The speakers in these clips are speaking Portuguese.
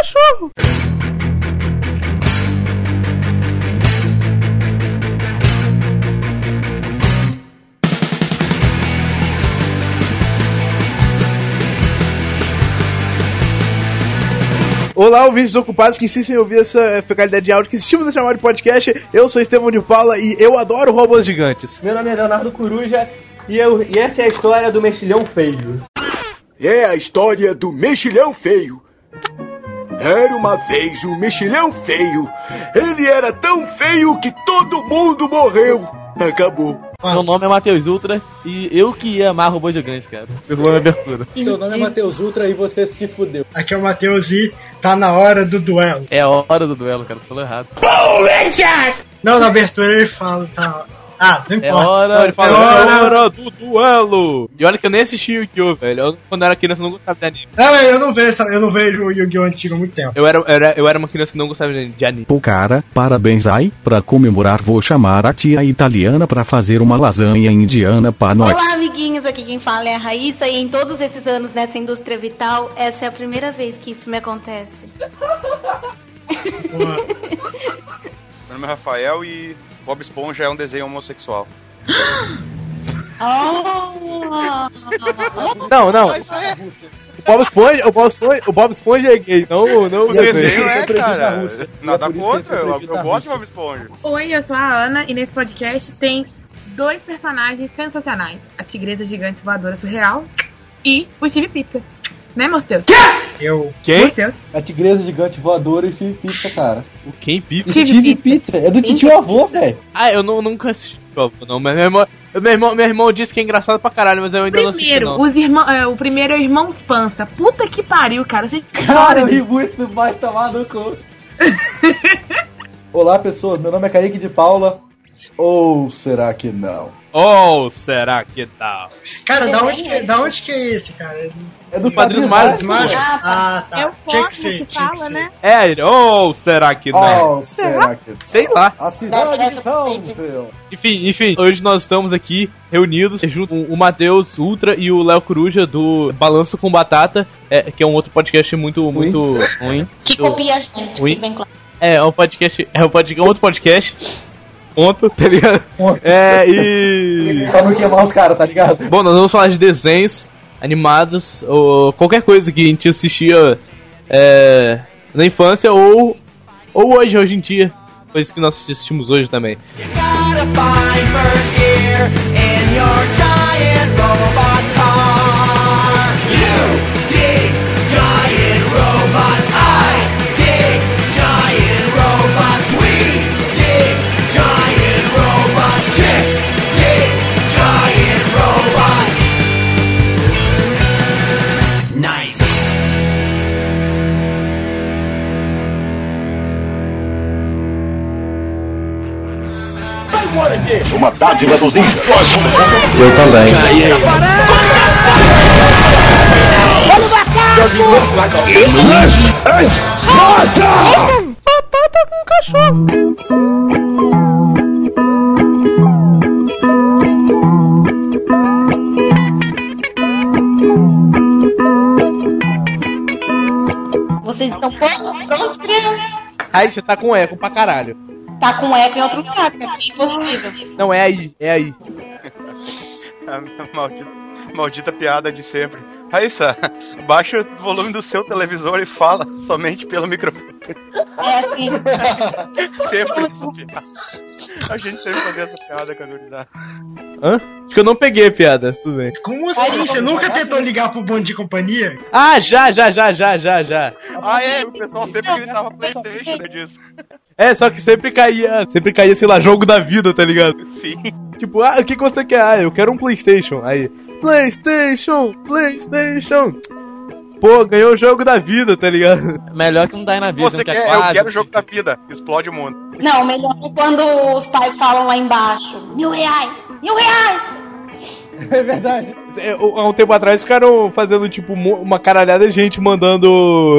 cachorro. Olá, ouvintes ocupados que insistem em ouvir essa fecalidade de áudio que insistimos a chamar de podcast. Eu sou Estevão de Paula e eu adoro robôs gigantes. Meu nome é Leonardo Coruja e essa é a história do mexilhão feio. É a história do mexilhão feio. Era uma vez um mexilhão feio. Ele era tão feio que todo mundo morreu. Acabou. Meu nome é Matheus Ultra e eu que ia amar robô gigante, cara. Segunda abertura. Seu nome é Matheus Ultra e você se fudeu. Aqui é o Matheus e tá na hora do duelo. É a hora do duelo, cara. Tu falou errado. Não, na abertura ele fala, tá... Ah, não importa. É hora do duelo. E olha que eu nem assisti Yu-Gi-Oh, velho. Eu, quando era criança, não gostava de anime. Eu não vejo o Yu-Gi-Oh antigo há muito tempo. Eu era uma criança que não gostava de anime. Pô, cara, parabéns aí. Pra comemorar, vou chamar a tia italiana pra fazer uma lasanha indiana pra nós. Olá, amiguinhos. Aqui quem fala é a Raíssa. E em todos esses anos nessa indústria vital, essa é a primeira vez que isso me acontece. Meu nome é Rafael e... Bob Esponja é um desenho homossexual. Não. O Bob Esponja é gay. Não, o desenho é, cara. Nada contra, eu gosto de Bob Esponja. Oi, eu sou a Ana e nesse podcast tem dois personagens sensacionais: a tigresa gigante voadora surreal e o Steve Pizza. Né, Matheus? Eu. Quem? Matheus. A tigresa gigante voadora e o Steve Pizza, cara. O quem? Pizza? Steve Pizza. É do titio avô, velho. Ah, eu nunca assisti o avô, não. Mas meu irmão disse que é engraçado pra caralho, mas eu ainda não assisti, não. O primeiro é o Irmãos Pança. Puta que pariu, cara. Cara, eu ri muito, vai tomar no cu. Olá, pessoal. Meu nome é Caíque de Paula. Ou será que não? Cara, da onde que é esse, cara? É dos Padrinhos Mágicos. Ah, tá. É o Cosmo que fala, né? É, ou será que não? Sei lá. A cidade de Townsville. Enfim, hoje nós estamos aqui reunidos junto com o Matheus Ultra e o Léo Coruja do Balanço com Batata, que é um outro podcast muito ruim. Que copia a gente, bem claro. É um outro podcast. Ponto, tá ligado? Pra não queimar os caras, tá ligado? Bom, nós vamos falar de desenhos animados ou qualquer coisa que a gente assistia na infância ou hoje em dia. Coisas que nós assistimos hoje também. Uma dádiva dos índios. Eu também. Vamos matar! Eita! Papai tá com um cachorro! Vocês estão prontos, crianças? Aí você tá com eco pra caralho. Tá com eco em outro lugar, que é impossível. Não, é aí. Maldita piada de sempre. Raíssa, baixa o volume do seu televisor e fala somente pelo microfone. É assim. Sempre essa piada. A gente sempre fazia essa piada com a gurizada. Hã? Acho que eu não peguei a piada, tudo bem. Como assim? Você nunca tentou ligar pro bonde de companhia? Ah, já. Ah, é, o pessoal sempre gritava PlayStation disso. É, só que sempre caía, sei lá, jogo da vida, tá ligado? Sim. Tipo, o que você quer? Ah, eu quero um PlayStation. Aí, PlayStation. Pô, ganhou o jogo da vida, tá ligado? Melhor que não dá na vida. Você quer, eu quero o jogo da vida. Explode o mundo. Não, melhor que quando os pais falam lá embaixo, mil reais. É verdade. Há um tempo atrás ficaram fazendo, tipo, uma caralhada de gente mandando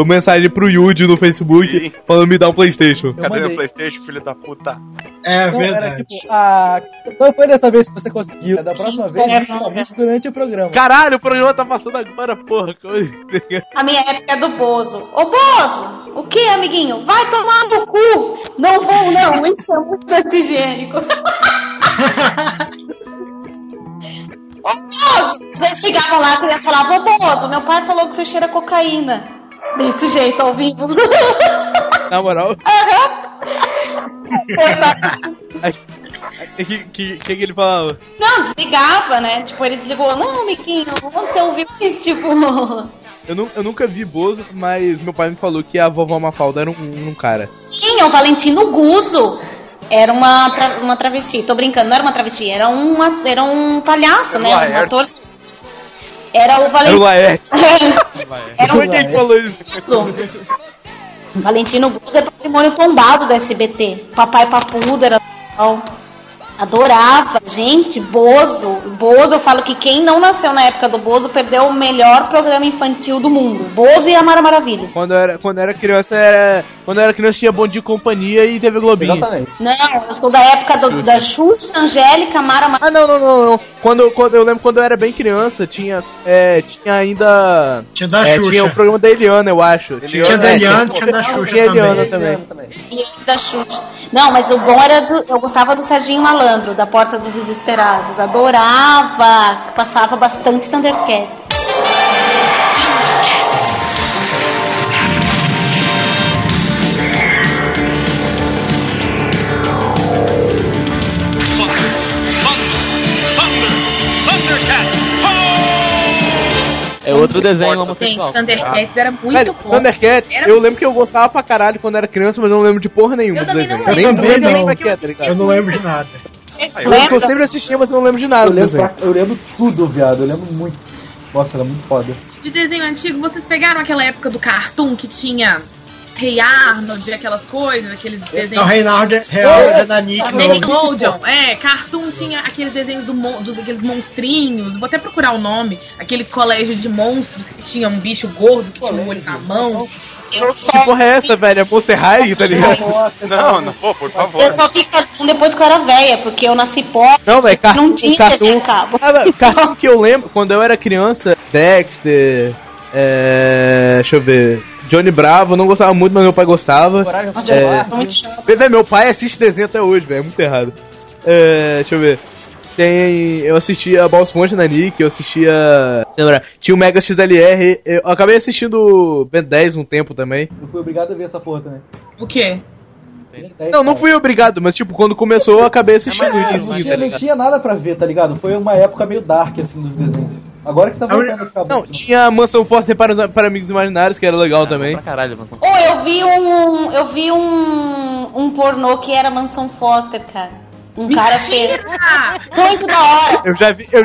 mensagem pro Yudi no Facebook. Sim. Falando, me dá um PlayStation. Cadê o PlayStation, filho da puta? É verdade. Era, tipo, não foi dessa vez que você conseguiu. Da próxima vez, somente durante o programa. Caralho, o programa tá passando agora, porra. A minha época é do Bozo. Ô, Bozo! O que, amiguinho? Vai tomar no cu! Não vou, não! Isso é muito antigênico! Oposo! Vocês ligavam lá, que eles falavam, oposo, meu pai falou que você cheira cocaína. Desse jeito, ao vivo. Na moral? O que ele falava? Não, desligava, né? Tipo, ele desligou. Não, amiguinho, onde você ouviu isso? Tipo... Eu nunca vi Bozo, mas meu pai me falou que a vovó Mafalda era um cara. Sim, o Valentino Guzzo era uma travesti. Tô brincando, não era uma travesti, era um palhaço, né? Um ator. Era o Valentino. Era o Laerte. Valentino Guzzo é patrimônio tombado da SBT. Papai Papudo era legal. Adorava, gente, Bozo, eu falo que quem não nasceu na época do Bozo perdeu o melhor programa infantil do mundo, Bozo e a Mara Maravilha. Quando eu era criança tinha Bom Dia e Companhia e TV Globinho. Exatamente. Não, eu sou da época da Xuxa, Angélica, Mara Maravilha. Ah, não. Quando eu lembro, quando eu era bem criança, tinha ainda... Tinha da Xuxa. Tinha o programa da Eliana, eu acho. Tinha da Eliana, tinha da Xuxa também. Tinha Eliana também. E da Xuxa. Não, mas o bom era... Eu gostava do Serginho Malandro. Da Porta dos Desesperados. Adorava. Passava bastante ThunderCats. É outro desenho homossexual. ThunderCats era muito bom. ThunderCats, eu lembro que eu gostava pra caralho quando era criança, mas eu não lembro de porra nenhuma do desenho. Eu não lembro de nada. Eu sempre assistia, mas eu não lembro de nada. Eu lembro tudo, viado. Eu lembro muito. Nossa, era muito foda. De desenho antigo, vocês pegaram aquela época do Cartoon que tinha Hey Arnold, aquelas coisas, aqueles desenhos... Não, Hey Arnold é da Nickelodeon. Cartoon tinha aqueles desenhos daqueles monstrinhos, vou até procurar o nome, aqueles colégios de monstros que tinha um bicho gordo que tinha um olho na mão. Que porra é essa, velho? É Monster High, tá ligado? Não, pô, por favor. Eu só vi Cartoon depois que eu era velha, porque eu nasci pobre. Não, velho, Cartoon tinha TV a cabo. Cartoon que eu lembro, quando eu era criança, Dexter, deixa eu ver... Johnny Bravo, eu não gostava muito, mas meu pai gostava. Coragem, tô muito chato. Meu pai assiste desenho até hoje, velho, é muito errado. Deixa eu ver. Eu assistia Bob Esponja na Nick, eu assistia... Tinha o Mega XLR, eu acabei assistindo Ben 10 um tempo também. Eu fui obrigado a ver essa porra também. O quê? Não fui obrigado, mas tipo, quando começou eu acabei assistindo. Não tinha nada pra ver, tá ligado? Foi uma época meio dark, assim, dos desenhos. Agora que tá voltando a ficar bom. Não, tinha a Mansão Foster para Amigos Imaginários, que era legal também. Pra caralho, Mansão Foster. Eu vi um pornô que era Mansão Foster, cara. Um Mentira! Cara fez. Muito da hora. Eu já vi esse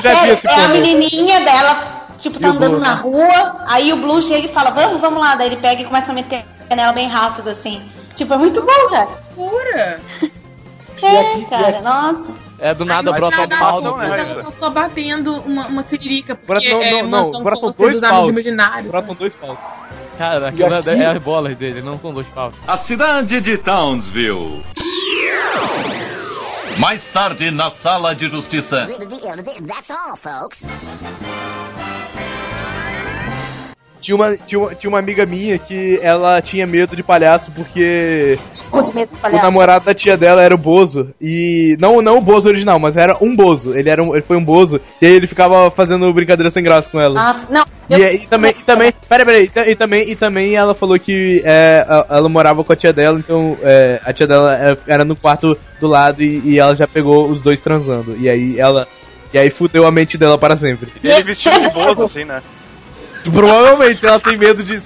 pornô. É a menininha dela, tipo, tá andando na rua, aí o Blue chega e fala, vamos lá. Daí ele pega e começa a meter nela bem rápido, assim. Tipo, é muito bom, cara. Pura. Cara, nossa. Do nada brota um pau no cara. Elas estão só batendo uma siririca, porque Mansão Foster dos Amigos Imaginários. Brotam dois paus. Cara, aquilo é as bolas dele, não são dois paus. A cidade de Townsville. Mais tarde, na sala de justiça. That's all, folks. Tinha uma amiga minha que ela tinha medo de palhaço porque o namorado da tia dela era o Bozo. E não o Bozo original, mas era um Bozo. Ele foi um Bozo. E aí ele ficava fazendo brincadeira sem graça com ela. E também ela falou que ela morava com a tia dela, então a tia dela era no quarto do lado e ela já pegou os dois transando. E aí fudeu a mente dela para sempre. E ele vestiu de Bozo, assim, né? Provavelmente, se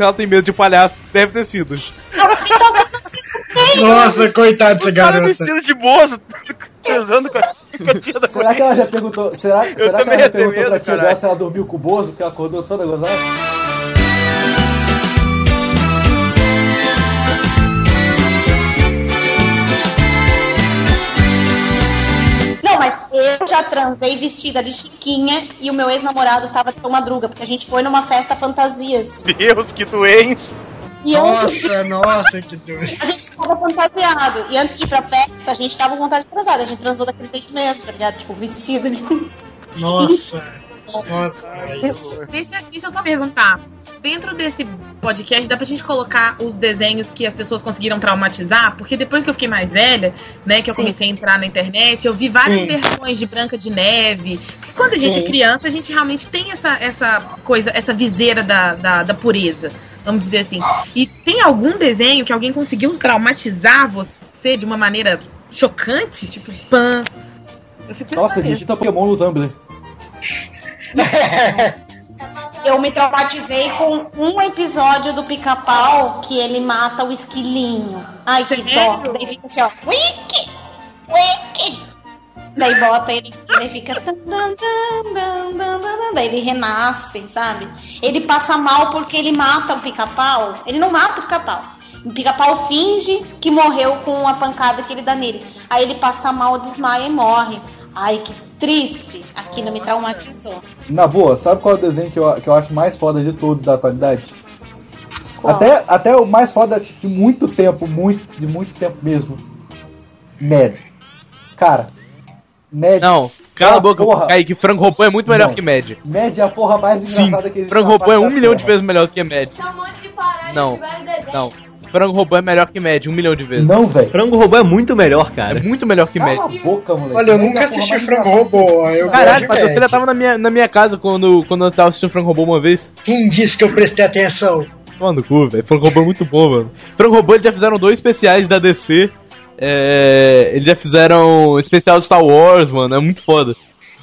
ela tem medo de palhaço, deve ter sido. Nossa, coitado desse garoto. Vestido de Bozo, transando com a tia da Será que ela já perguntou? Será que ela já perguntou pra tia dela se ela dormiu com o Bozo, porque ela acordou toda gozada? Eu já transei vestida de Chiquinha e o meu ex-namorado tava tão madruga, porque a gente foi numa festa fantasias. Deus, que doença! Nossa, que doença! A gente tava fantasiado. E antes de ir pra festa, a gente tava com vontade de transar. A gente transou daquele jeito mesmo, tá ligado? Tipo, vestido de... Nossa! Nossa. Ai, deixa eu só perguntar. Dentro desse podcast, dá pra gente colocar os desenhos que as pessoas conseguiram traumatizar? Porque depois que eu fiquei mais velha, né, que eu comecei a entrar na internet, eu vi várias versões de Branca de Neve. Porque quando a gente é criança, a gente realmente tem essa coisa, essa viseira da pureza, vamos dizer assim. E tem algum desenho que alguém conseguiu traumatizar você de uma maneira chocante? Tipo, pã... Nossa, digita Pokémon no Tumblr. Eu me traumatizei com um episódio do Pica-Pau que ele mata o esquilinho. Ai, que dó. Daí fica assim, ó. Wiki! Wiki! Daí bota ele e fica... Daí ele renasce, sabe? Ele passa mal porque ele mata o Pica-Pau. Ele não mata o Pica-Pau. O Pica-Pau finge que morreu com a pancada que ele dá nele. Aí ele passa mal, desmaia e morre. Ai, que triste. Aquilo me traumatizou. Na boa, sabe qual é o desenho que eu acho mais foda de todos da atualidade? Até o mais foda de muito tempo mesmo. Mad. Cara, Mad... Não, cala a boca, Caíque. Frango Robô é muito melhor que Mad. Mad é a porra mais engraçada que existe. Frango Robô é 1 milhão de vezes melhor do que Mad. São um monte de paródias de vários desenhos. Não. Frango Robô é melhor que Mad, 1 milhão de vezes. Não, velho. Frango Robô é muito melhor, cara. É muito melhor que Mad. Cala a boca, moleque. Olha, eu nunca assisti Frango Robô. Caralho, Matheus, você já tava na minha casa quando eu tava assistindo Frango Robô uma vez. Quem disse que eu prestei atenção? Toma no cu, velho. Frango Robô é muito bom, mano. Frango Robô, eles já fizeram 2 especiais da DC. Eles já fizeram especial do Star Wars, mano. É muito foda.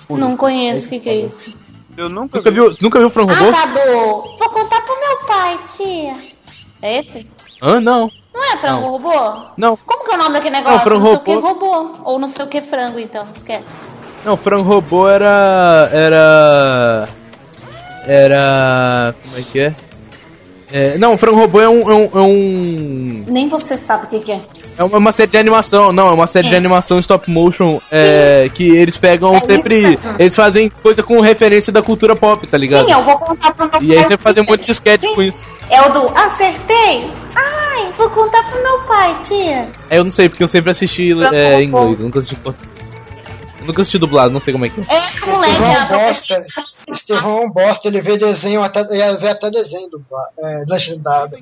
Não conheço o que é isso. Eu nunca vi. Você nunca viu Frango Robô? Vou contar pro meu pai, tia. É esse? Ah, não. Não é Frango Robô? Não. Como que é o nome daquele negócio? Não, Frango Robô. Não sei o que robô. Ou não sei o que frango, então. Esquece. Não, Frango Robô era... Como é que é? Não, Frango Robô é um... Nem você sabe o que é. É uma série de animação. Não, é uma série de animação stop motion que eles pegam sempre... Eles fazem coisa com referência da cultura pop, tá ligado? Sim, eu vou contar pro meu pai. E aí você faz um monte de sketch com isso. É o do Acertei! Ai, vou contar pro meu pai, tia. Eu não sei, porque eu sempre assisti em inglês, nunca assisti português. Nunca assisti dublado, não sei como é que é. Estevão é um bosta, ele vê desenho, ele vê até desenho legendado.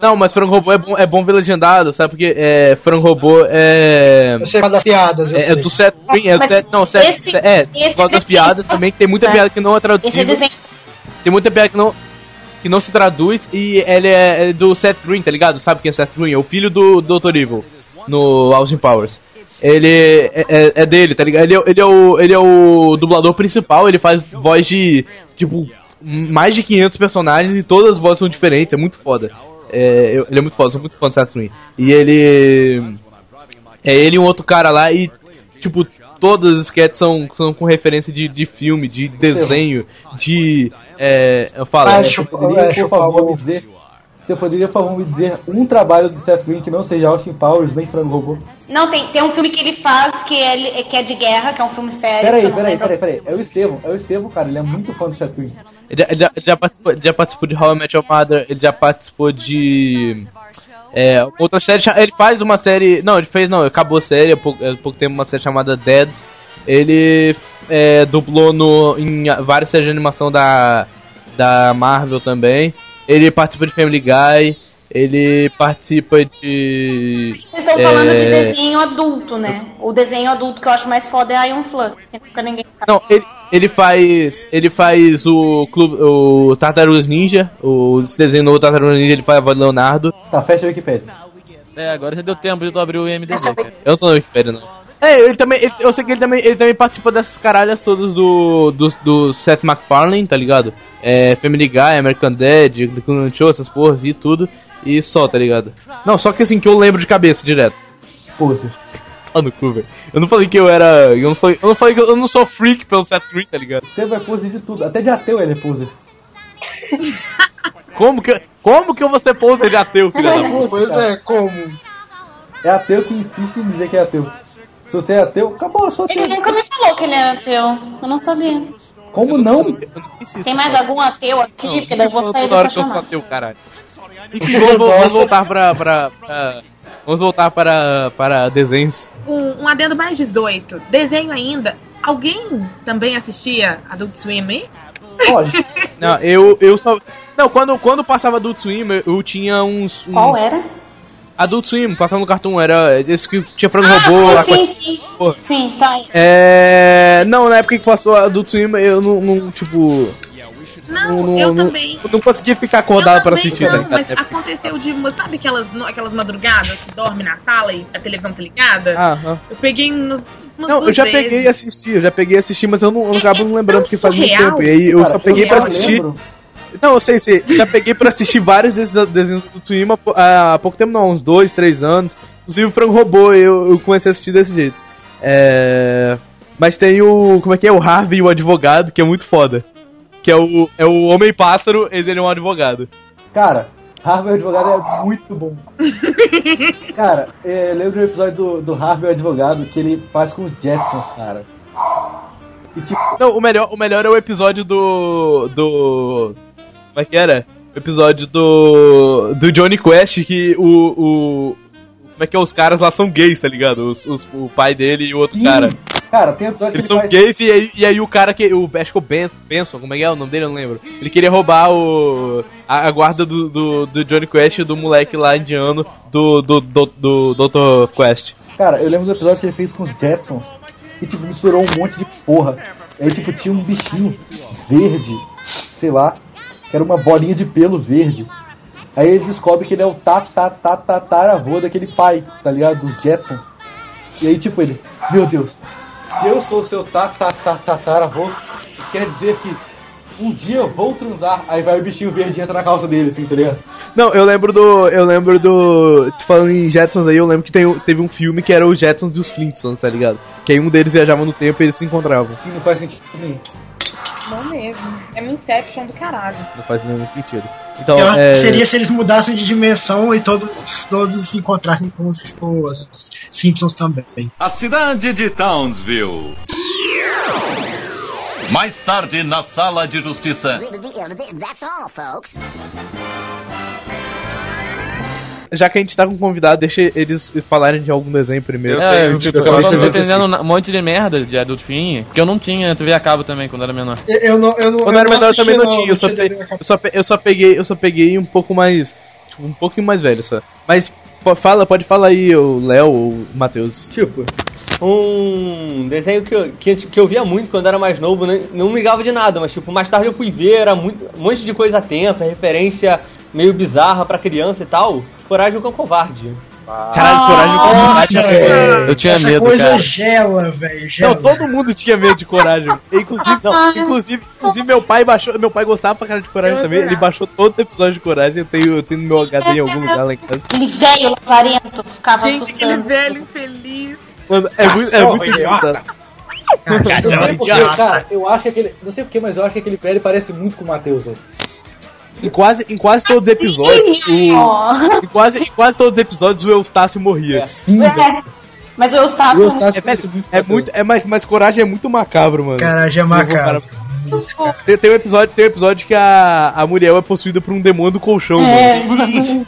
Não, mas Frango Robô é bom ver legendado, sabe? Porque Frango Robô é... Eu sei das piadas, eu sei. Do Seth Green, gosta das piadas também, que tem muita piada que não é traduzida. Tem muita piada que não se traduz, e ele é do Seth Green, tá ligado? Sabe quem é Seth Green? É o filho do Dr. Evil, no Austin Powers. Ele é dele, tá ligado? Ele é o dublador principal, ele faz voz de, tipo, mais de 500 personagens e todas as vozes são diferentes, é muito foda. Ele é muito foda, sou muito fã do Seth Green. E ele... É ele e um outro cara lá e, tipo... Todas as sketches são com referência de filme, de desenho, de... eu falo... Você poderia, por favor, me dizer um trabalho do Seth Green que não seja Austin Powers nem Frango Robô? Não, tem um filme que ele faz que é de guerra, que é um filme sério... Peraí, é o Estevão, cara, ele é muito fã do Seth Green. Ele já participou de How I Met Your Mother, ele já participou de... outra série, ele faz uma série, acabou a série, há pouco tempo, uma série chamada Dead. Ele dublou em várias séries de animação da Marvel também. Ele participa de Family Guy, ele participa de... Vocês estão falando de desenho adulto, né? O desenho adulto que eu acho mais foda é a Ion Flux, nunca ninguém sabe. Não, ele faz o Tartarugas Ninja, se desenhou o Tartarugas Ninja, ele faz o Leonardo. Tá, fecha a Wikipedia. Agora já deu tempo de tu abrir o IMDb. Eu não tô na Wikipedia, não. Eu sei que ele também participa dessas caralhas todas do Seth MacFarlane, tá ligado? Family Guy, American Dad, The Clown Show, essas porras e tudo, e só, tá ligado? Não, só que assim, que eu lembro de cabeça, direto. Pose. No cu, velho. Eu não falei que eu era... Eu não falei que eu não sou freak pelo Seth Green, tá ligado? Estevão é pose de tudo. Até de ateu ele é pose. Como que eu vou ser pose de ateu, filho da puta? Pois é, como? É ateu que insiste em dizer que é ateu. Se você é ateu, acabou, eu sou ateu. Ele nunca me falou que ele era ateu. Eu não sabia. Como não? Tem mais algum ateu aqui? Não, porque daí você é hora que eu sou ateu, caralho. Vamos voltar pra... Vamos voltar para desenhos. Um adendo mais 18. Desenho ainda. Alguém também assistia Adult Swim aí? Lógico. Não, eu só... Não, quando passava Adult Swim, eu tinha uns... Qual era? Adult Swim, passava no Cartoon, era esse que tinha Frango Robô. Sim, tá aí. É... Não, na época que passou Adult Swim, eu não tipo... Não, eu também. Eu não conseguia ficar acordado para assistir. Não, mas aconteceu de... Sabe aquelas madrugadas que dorme na sala e a televisão tá ligada? Aham. Eu peguei nos... Não, eu já peguei e assisti, mas eu não acabo não lembrando porque faz muito tempo. E aí eu só peguei pra assistir. Não, eu sei. Já peguei pra assistir vários desses desenhos do Twim há pouco tempo, não, uns 2, 3 anos. Inclusive o Frango Robô eu comecei a assistir desse jeito. É... Mas tem o... Como é que é? O Harvey o Advogado, que é muito foda. Que é o Homem-Pássaro, ele é um advogado. Cara, Harvey o Advogado é muito bom. Cara, eu lembro do episódio do Harvey o Advogado que ele faz com os Jetsons, cara. E, tipo... Não, o melhor é o episódio do... Como é que era? O episódio do Johnny Quest, que o... Como é que é? Os caras lá são gays, tá ligado? O pai dele e o outro. Sim. Cara. Cara, tem episódio que eles são gays e aí o cara que... Acho que o Benson, como é que é o nome dele? Eu não lembro. Ele queria roubar a guarda do Johnny Quest e do moleque lá indiano do Dr. Quest. Cara, eu lembro do episódio que ele fez com os Jetsons e, tipo, misturou um monte de porra. Aí, tipo, tinha um bichinho verde, sei lá, que era uma bolinha de pelo verde. Aí eles descobrem que ele é o tataravô daquele pai, tá ligado? Dos Jetsons. E aí, tipo, ele... Meu Deus... Se eu sou seu tataravô, isso quer dizer que um dia eu vou transar. Aí vai o bichinho verde e entra na calça dele, assim, tá ligado? Não, eu lembro do... Falando em Jetsons aí, eu lembro que teve um filme que era os Jetsons e os Flintstones, tá ligado? Que aí um deles viajava no tempo e eles se encontravam. Sim, não faz sentido nenhum. Não mesmo. É um Inception do caralho. Não faz nenhum sentido. Então, seria se eles mudassem de dimensão e todos se encontrassem com os Simpsons também. A cidade de Townsville. Mais tarde na sala de justiça. That's all, folks. Já que a gente tá com um convidado, deixa eles falarem de algum desenho primeiro. Eu só tô defendendo um monte de merda de Adult Swim, que eu não tinha TV a cabo também quando era menor. Eu só peguei um pouco mais, tipo, um pouquinho mais velho só. Mas pode falar aí, o Léo ou o Matheus. Tipo, um desenho que eu via muito quando era mais novo, né? Não me ligava de nada, mas tipo, mais tarde eu fui ver, era muito, um monte de coisa tensa, referência meio bizarra pra criança e tal. Coragem, o Covarde. Caralho, Coragem, o Covarde. Eu tinha medo, coisa, cara. Gela, velho. Não, todo mundo tinha medo de Coragem. Inclusive meu pai gostava pra caralho de Coragem também. Ele baixou todos os episódios de Coragem. Eu tenho no meu HD em algum lugar lá em casa. Aquele velho lazarento ficava assustando. Gente, aquele velho infeliz. É muito engraçado. Cara, eu acho que aquele... Não sei porquê, mas eu acho que aquele velho parece muito com o Matheus, velho. Em quase todos os episódios, em quase todos os episódios o Eustácio morria. Sim. Mas o Eustácio mas Coragem é muito macabro, mano. Coragem é macabro. Tem um episódio que a Muriel é possuída por um demônio do colchão, mano.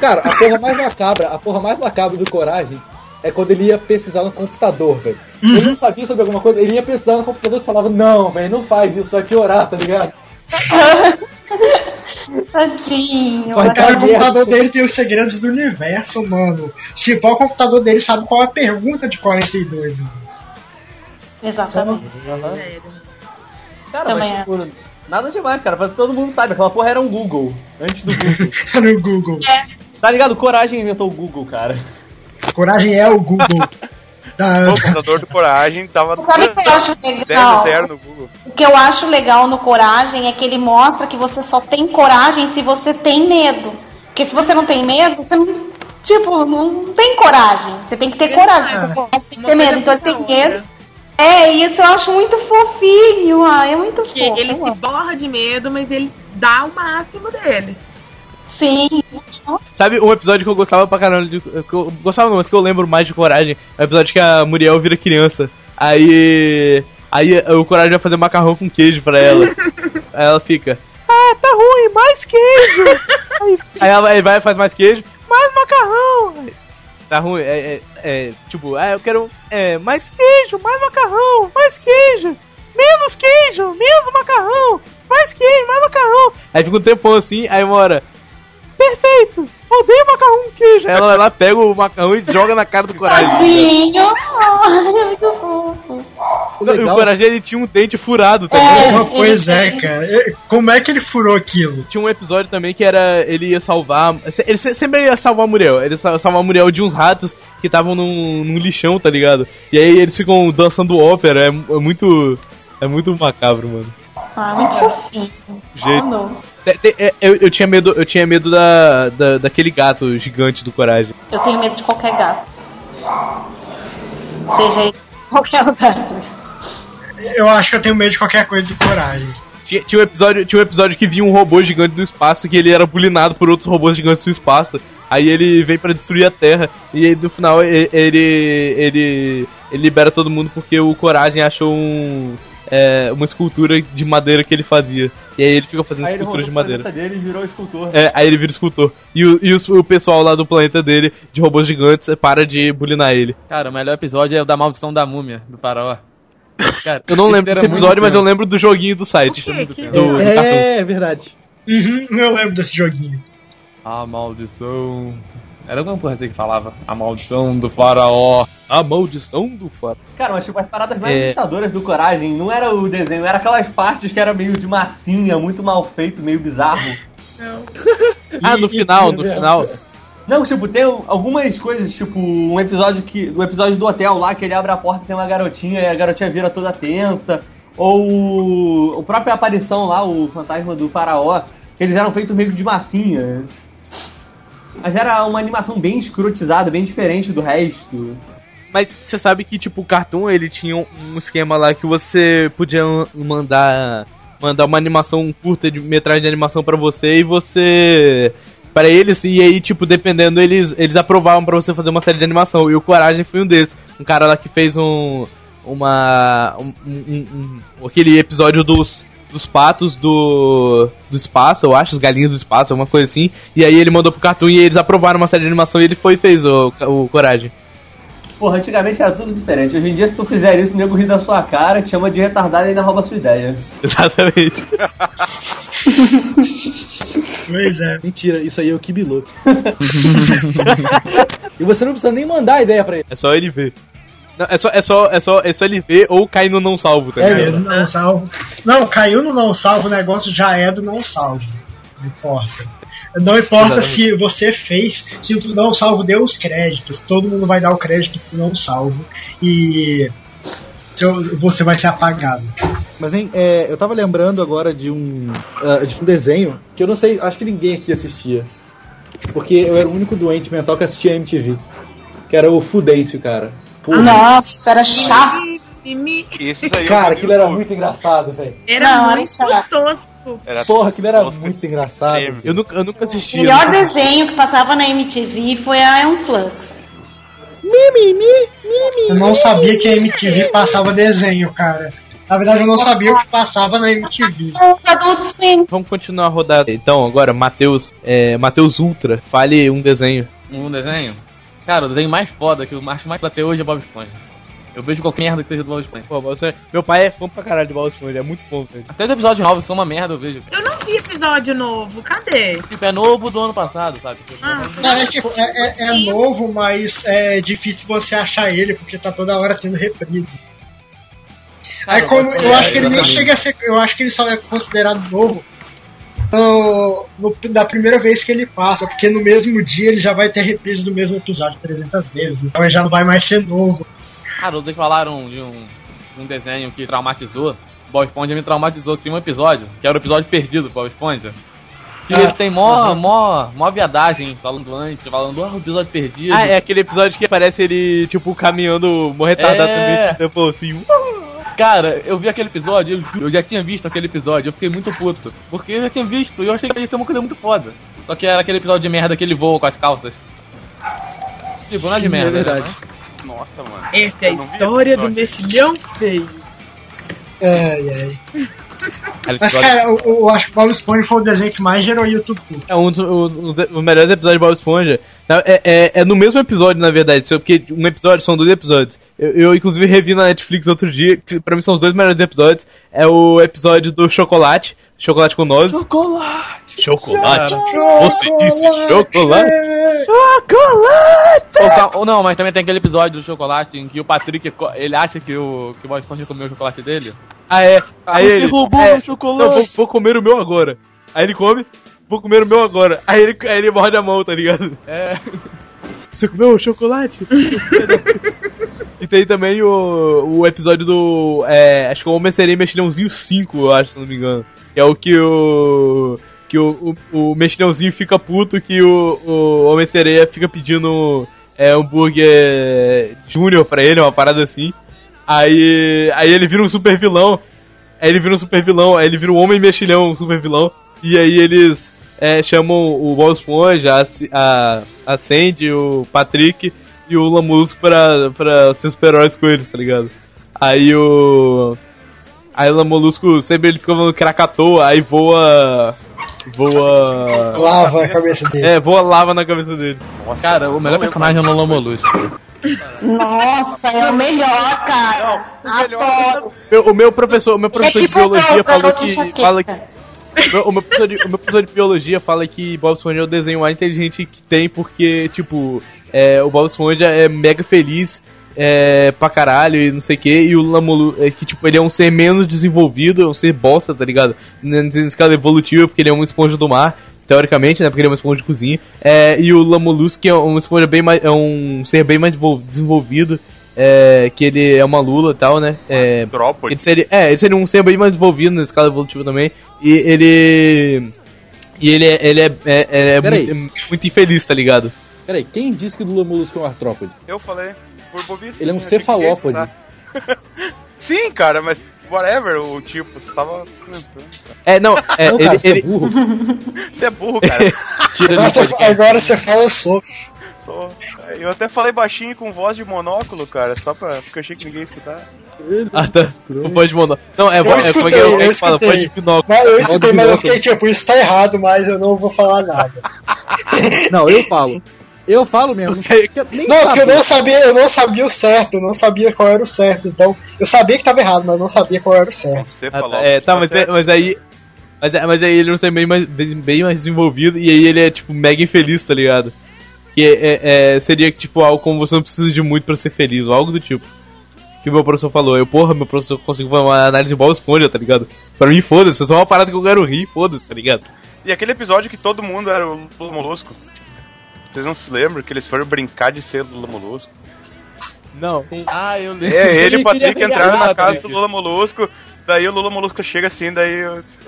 Cara, a porra mais macabra do Coragem é quando ele ia pesquisar no computador, velho. Ele não sabia sobre alguma coisa, ele ia pesquisar no computador e falava: "Não, velho, não faz isso, vai piorar", tá ligado? Tadinho. Cara, o computador dele tem os segredos do universo, mano. Se for o computador dele, sabe qual é a pergunta de 42, mano. Exatamente. Cara, também mas, tipo, nada demais, cara. Mas todo mundo sabe, aquela porra era um Google. Antes do Google. Era o Google. É. Tá ligado? Coragem inventou o Google, cara. Coragem é o Google. O computador do Coragem tava... Sabe o que eu acho legal? No Google. O que eu acho legal no Coragem é que ele mostra que você só tem coragem se você tem medo. Porque se você não tem medo, você não... Tipo, não tem coragem. Você tem que ter coragem. Você tem que ter medo. Então ele tem medo. É, e isso eu acho muito fofinho. É muito fofo. Porque ele se borra de medo, mas ele dá o máximo dele. Sim. Sabe um episódio que eu gostava pra caralho? Mas que eu lembro mais de Coragem. É o episódio que a Muriel vira criança. Aí o Coragem vai fazer macarrão com queijo pra ela. Aí ela fica: "Ah, tá ruim, mais queijo." Aí ela vai e faz mais queijo, mais macarrão. Tá ruim, tipo, eu quero mais queijo, mais macarrão, mais queijo, menos queijo, menos macarrão, mais queijo, mais macarrão. Aí fica um tempão assim, aí uma hora, perfeito, odeio macarrão com queijo. Aí ela pega o macarrão e joga na cara do Coragem. Tadinho, muito fofo. E o Coragem, ele tinha um dente furado também. Pois é, cara. Como é que ele furou aquilo? Tinha um episódio também que era... Ele ia salvar... Ele sempre ia salvar a Muriel. Ele ia salvar a Muriel de uns ratos que estavam num lixão, tá ligado? E aí eles ficam dançando ópera. É muito macabro, mano. Ah, muito fofinho. Eu tinha medo daquele gato gigante do Coragem. Eu tenho medo de qualquer gato. Seja ele qualquer gato. Eu acho que eu tenho medo de qualquer coisa do Coragem. Tinha um episódio que vinha um robô gigante do espaço, que ele era bulinado por outros robôs gigantes do espaço. Aí ele vem pra destruir a Terra. E aí no final ele libera todo mundo porque o Coragem achou uma escultura de madeira que ele fazia. E aí ele fica fazendo escultura de madeira. Dele, virou escultor. Aí ele vira escultor. E o pessoal lá do planeta dele, de robôs gigantes, para de bulinar ele. Cara, o melhor episódio é o da Maldição da Múmia, do Faraó. Cara, eu não lembro desse episódio, mas eu lembro do joguinho do site. É verdade. Uhum, eu lembro desse joguinho. A maldição... Era alguma coisa assim que falava. A maldição do faraó. A maldição do faraó. Cara, mas tipo, as paradas mais assustadoras do Coragem não era o desenho, era aquelas partes que era meio de massinha, muito mal feito, meio bizarro. Não. No final. Não, tipo, tem algumas coisas, tipo, o episódio do hotel lá, que ele abre a porta e tem uma garotinha, e a garotinha vira toda tensa. Ou a própria aparição lá, o fantasma do faraó, que eles eram feitos meio de massinha. Mas era uma animação bem escrotizada, bem diferente do resto. Mas você sabe que, tipo, o Cartoon, ele tinha um esquema lá que você podia mandar uma animação, um curta de metragem de animação pra você, e você... Pra eles, e aí, tipo, dependendo, eles aprovavam pra você fazer uma série de animação. E o Coragem foi um desses. Um cara lá que fez aquele episódio dos patos do espaço, eu acho, as galinhas do espaço, alguma coisa assim. E aí ele mandou pro Cartoon e eles aprovaram uma série de animação e ele foi e fez o Coragem. Porra, antigamente era tudo diferente. Hoje em dia, se tu fizer isso, o nego ri da sua cara, te chama de retardado e ainda rouba a sua ideia. Exatamente. Pois é. Mentira, isso aí é o Kibiloto. E você não precisa nem mandar a ideia pra ele. É só ele ver. Não, é só ele ver ou cair no não salvo também. É mesmo, não salvo. Não, caiu no não salvo, o negócio já é do não salvo. Não importa. Não importa se você fez, se o não salvo deu os créditos. Todo mundo vai dar o crédito pro não salvo. E você vai ser apagado. Mas, hein, eu tava lembrando agora de um desenho que eu não sei, acho que ninguém aqui assistia. Porque eu era o único doente mental que assistia MTV. Que era o Fudêncio, cara. Porra. Nossa, era chato. Cara, aquilo era muito engraçado, velho. Era muito tosco. Porra, aquilo era muito engraçado. Eu nunca assisti. O melhor desenho que passava na MTV foi a Iron Flux. Eu não sabia que a MTV passava desenho, cara. Na verdade, eu não sabia o que passava na MTV. Vamos continuar a rodada. Então, agora, Matheus Ultra, fale um desenho. Um desenho? Cara, o desenho mais foda que eu acho mais até hoje é Bob Esponja. Eu vejo qualquer merda que seja do Bob Esponja. Pô, meu pai é fã pra caralho de Bob Esponja, é muito fã, velho. Até os episódios novos que são uma merda, eu vejo. Eu não vi episódio novo, cadê? Tipo, é novo do ano passado, sabe? É novo, mas é difícil você achar ele, porque tá toda hora tendo reprise. Aí como eu acho que ele nem chega a ser... Eu acho que ele só é considerado novo da primeira vez que ele passa, porque no mesmo dia ele já vai ter reprise do mesmo episódio 300 vezes, então ele já não vai mais ser novo. Cara, vocês falaram de um desenho que traumatizou, Bob Esponja me traumatizou, que tem um episódio, que era o episódio perdido do Bob Esponja, que ele tem mó viadagem falando, o episódio perdido. Ah, é aquele episódio que aparece ele, tipo, caminhando, morretadamente, tipo assim, Cara, eu vi aquele episódio, eu já tinha visto aquele episódio, eu fiquei muito puto. Porque eu já tinha visto e eu achei que ia ser uma coisa muito foda. Só que era aquele episódio de merda que ele voa com as calças. Tipo, não é de merda, é verdade. Né? Nossa, mano. Essa é a história do mexilhão feio. Ai, ai. Mas, cara, eu acho que o Bob Esponja foi o desenho que mais gerou YouTube. É um dos melhores episódios de Bob Esponja. É no mesmo episódio, na verdade, porque um episódio são dois episódios. Eu inclusive, revi na Netflix outro dia, que pra mim são os dois melhores episódios. É o episódio do chocolate. Chocolate com nozes. Chocolate. Você disse chocolate? Chocolate! Ou não, mas também tem aquele episódio do chocolate em que o Patrick, ele acha que o Bob Esponja comeu o chocolate dele. Ah, é. Aí você roubou meu chocolate. Não, vou comer o meu agora. Aí ele come, vou comer o meu agora. Aí ele morde a mão, tá ligado? É. Você comeu o chocolate? E tem também o episódio do... acho que o Homem Sereia Mexilhãozinho 5, eu acho, se não me engano. Que é o que o... Que o Mexilhãozinho fica puto que o Homem Sereia fica pedindo hambúrguer Júnior pra ele, uma parada assim. Aí ele vira um super vilão. Aí ele vira um Homem Mexilhão, um super vilão. E aí eles chamam o Bob Esponja, a Sandy, o Patrick e o Lamolusco pra ser super-heróis com eles, tá ligado? Aí o Lamolusco sempre ele fica falando Krakatoa, aí voa... Lava a cabeça dele. Voa lava na cabeça dele. Nossa, cara, o melhor personagem é o Lamolusco. Nossa, é o melhor, cara. Adoro. O meu professor de biologia falou que... O meu professor de biologia fala que Bob Esponja é o desenho mais inteligente que tem, porque, tipo, o Bob Esponja é mega feliz pra caralho e não sei o que, e o Lamolu que, tipo, ele é um ser menos desenvolvido, é um ser bosta, tá ligado? Na escala evolutiva, porque ele é uma esponja do mar, teoricamente, né, porque ele é uma esponja de cozinha, e o Lamolusco que é uma esponja bem mais, é um ser bem mais desenvolvido, que ele é uma lula e tal, né? Ele seria um ser bem mais desenvolvido na escala evolutiva também. E ele é muito infeliz, tá ligado? Peraí, quem disse que o Lula Molusco é um artrópode? Eu falei. Ele é um cefalópode. Sim, cara, mas whatever o tipo, você tava comentando. Não, cara, você é burro. Você é burro, cara. Agora você fala, eu sou. Eu até falei baixinho com voz de monóculo, cara, só pra... Porque eu achei que ninguém ia escutar. Ah, tá. Voz de monóculo. Não, voz de monóculo. Eu falo, voz de binóculo. Mas eu escutei, mas eu fiquei tipo, isso tá errado, mas eu não vou falar nada. Não, eu falo. Eu falo mesmo. Porque eu não sabia o certo, eu não sabia qual era o certo. Então, eu sabia que tava errado, mas eu não sabia qual era o certo. Você falou. Mas aí ele não sei bem mais desenvolvido, e aí ele é, tipo, mega infeliz, tá ligado? Que seria tipo algo como você não precisa de muito pra ser feliz, ou algo do tipo. Que o meu professor falou. Meu professor conseguiu fazer uma análise de Bob Esponja, tá ligado? Pra mim, foda-se, é só uma parada que eu quero rir, foda-se, tá ligado? E aquele episódio que todo mundo era o Lula Molusco. Vocês não se lembram que eles foram brincar de ser Lula Molusco? Não. Ah, eu lembro. Ele e o Patrick entraram na casa do Lula Molusco, daí o Lula Molusco chega assim,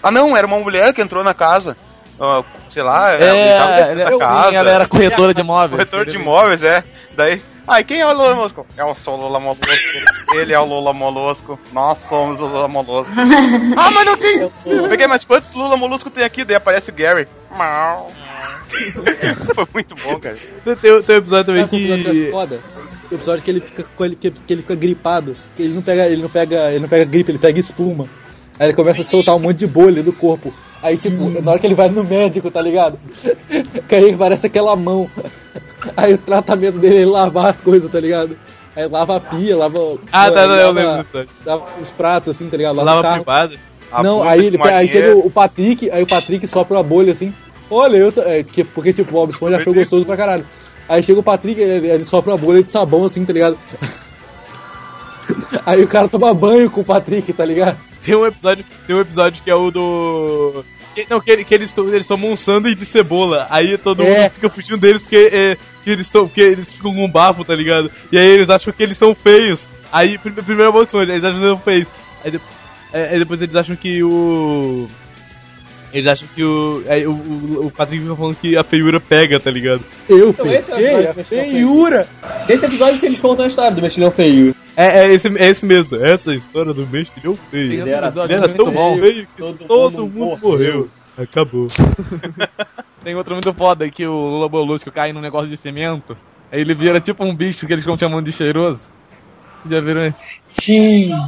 Ah, não, era uma mulher que entrou na casa. Sei lá, ela era corretora de imóveis. Corretora de imóveis, Daí, quem é o Lula Molusco? Eu sou o Lula Molusco. Ele é o Lula Molusco. Nós somos o Lula Molusco. Mas não tem! Peguei, mas quantos Lula Molusco tem aqui? Daí aparece o Gary. Foi muito bom, cara. Tem um episódio também que é foda. O episódio que ele fica gripado. Ele não pega gripe, ele pega espuma. Aí ele começa a soltar um monte de bolha do corpo. Aí, tipo, na hora que ele vai no médico, tá ligado? Que aí parece aquela mão. Aí o tratamento dele é lavar as coisas, tá ligado? Aí lava a pia, lava... eu lembro. Lava os pratos, assim, tá ligado? Lava privado. Não, aí chega o Patrick, aí o Patrick sopra uma bolha, assim. Olha, porque, tipo, o Bob Esponja achou gostoso pra caralho. Aí chega o Patrick, ele sopra uma bolha de sabão, assim, tá ligado? Aí o cara toma banho com o Patrick, tá ligado? Tem um episódio que é o do... eles tomam um sanduíche de cebola. Aí todo mundo fica fugindo deles porque eles ficam com um bafo, tá ligado? E aí eles acham que eles são feios. Aí, primeiro Bob Esponja, eles acham que eles são feios. Aí depois eles acham que o... Eles acham que o Patrick fica falando que a feiura pega, tá ligado? Eu peguei a feiura! Esse episódio que eles contam a história do mexilhão feio. É esse mesmo, essa história do mexilhão feio. Ele era tão feio que todo mundo morreu. Acabou. Tem outro muito foda que o Lula Molusco cai num negócio de cimento. Aí ele vira tipo um bicho que eles ficam chamando de cheiroso. Já viram esse? Sim,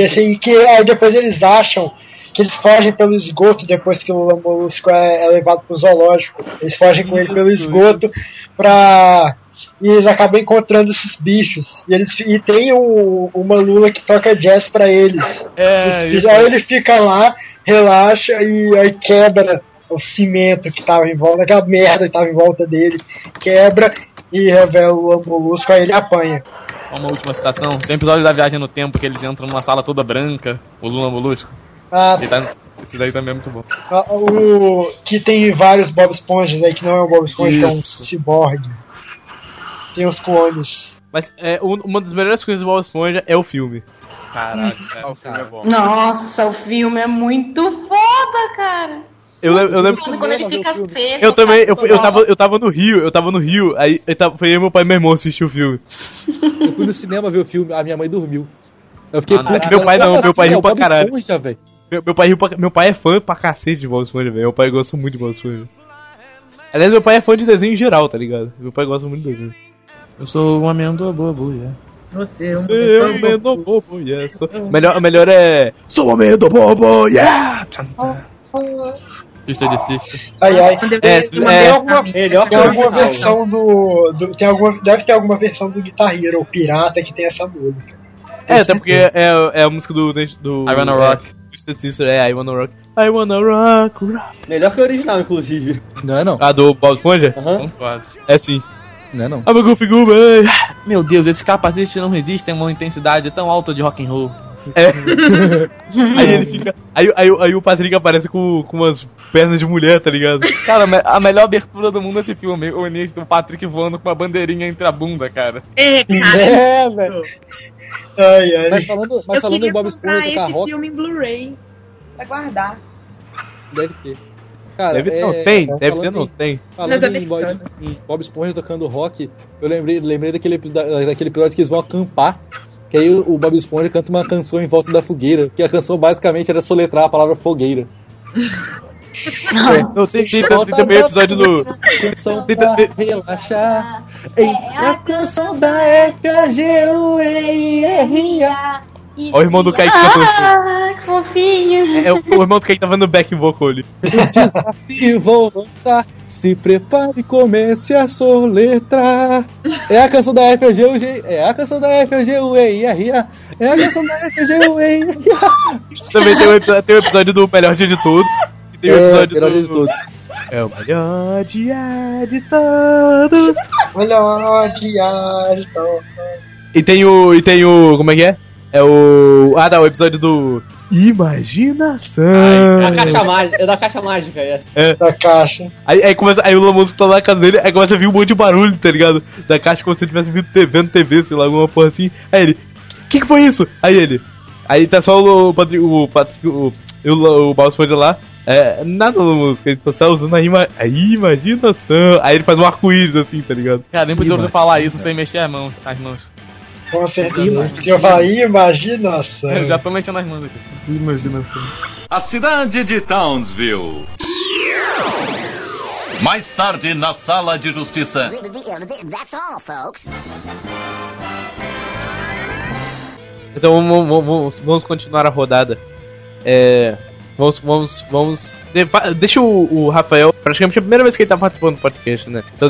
esse aí que aí depois eles acham que eles fogem pelo esgoto depois que o Lula Molusco é levado pro zoológico. Eles fogem com ele pelo esgoto pra... E eles acabam encontrando esses bichos. E, tem uma lula que toca jazz pra eles. Aí ele fica lá, relaxa e aí quebra o cimento que tava em volta, aquela merda que tava em volta dele. Quebra e revela o Molusco, aí ele apanha. Uma última citação. Tem um episódio da Viagem no Tempo que eles entram numa sala toda branca, o Lula Molusco. Esse daí também é muito bom. Que tem vários Bob Esponjas aí, que não é um Bob Esponja, é um ciborgue. Tem os clones. Mas uma das melhores coisas do Bob Esponja é o filme. Caraca, o filme é bom. Nossa, o filme é muito foda, cara. Eu lembro quando ele fica seco. Eu também, eu tava no Rio, aí foi meu pai e meu irmão assistir o filme. Eu fui no cinema ver o filme, a minha mãe dormiu. Eu fiquei puto. Meu pai riu pra caralho. Meu pai é fã pra cacete de Bob Esponja, velho. Meu pai gosta muito de Bob Esponja. Aliás, meu pai é fã de desenho em geral, tá ligado? Meu pai gosta muito de desenho. Eu sou uma amêndoa bobo, yeah. Você é uma amêndoa bobo, yeah. Melhor é... Sou uma amêndoa bobo, yeah! Deve ter alguma versão do Guitar Hero Pirata que tem essa música. Até porque é a música do I Wanna Rock. I Wanna Rock. I Wanna Rock, rock. Melhor que o original, inclusive. Não é não? A do Bob Esponja? Aham. É sim. Não é não? Meu Deus, esses capacetes não resistem a uma intensidade tão alta de rock'n'roll. Aí ele fica... Aí o Patrick aparece com umas pernas de mulher, tá ligado? Cara, a melhor abertura do mundo é esse filme. O início do Patrick voando com uma bandeirinha entre a bunda, cara. Velho. Ai. Mas falando em Bob Esponja do Carroca... Eu filme em Blu-ray. Pra guardar. Deve ter. Cara, deve ter. Falando em Bob Esponja tocando rock, eu lembrei daquele episódio que eles vão acampar. Que aí o Bob Esponja canta uma canção em volta da fogueira, que a canção basicamente era soletrar a palavra fogueira. Tem também o episódio do... Canção pra relaxar. A canção da FKGUEIRA. Olha o irmão do Caíque cantando. Que fofinho. O irmão do Caíque tava no back vocal ali. Desafio, vou lançar. Se prepare e comece a soletrar. É a canção da FGUG. É a canção da FGUEIRA. É a canção da FGUEIRA. Também tem o episódio do Melhor Dia de Todos. E tem o episódio Melhor Dia de Todos. É o melhor dia de todos. Melhor dia de todos. E tem o como é que é? É o... o episódio do... Imaginação! É da caixa mágica, é. Da caixa. Aí o Lamolusco tá lá na casa dele, aí começa a vir um monte de barulho, tá ligado? Da caixa, como se ele tivesse vendo TV, sei lá, alguma porra assim. Aí ele... Que foi isso? Aí tá só o Bob Esponja lá. Nada da música, ele só tá usando a imaginação. Aí ele faz um arco-íris, assim, tá ligado? Cara, nem podia falar isso sem mexer as mãos. Com certeza. Se eu falar imaginação. Eu já tô mexendo as mãos aqui. Imaginação. A cidade de Townsville. Mais tarde na sala de justiça. That's all, folks. Então vamos continuar a rodada. Vamos. Deixa o Rafael. Praticamente é a primeira vez que ele tá participando do podcast, né? Então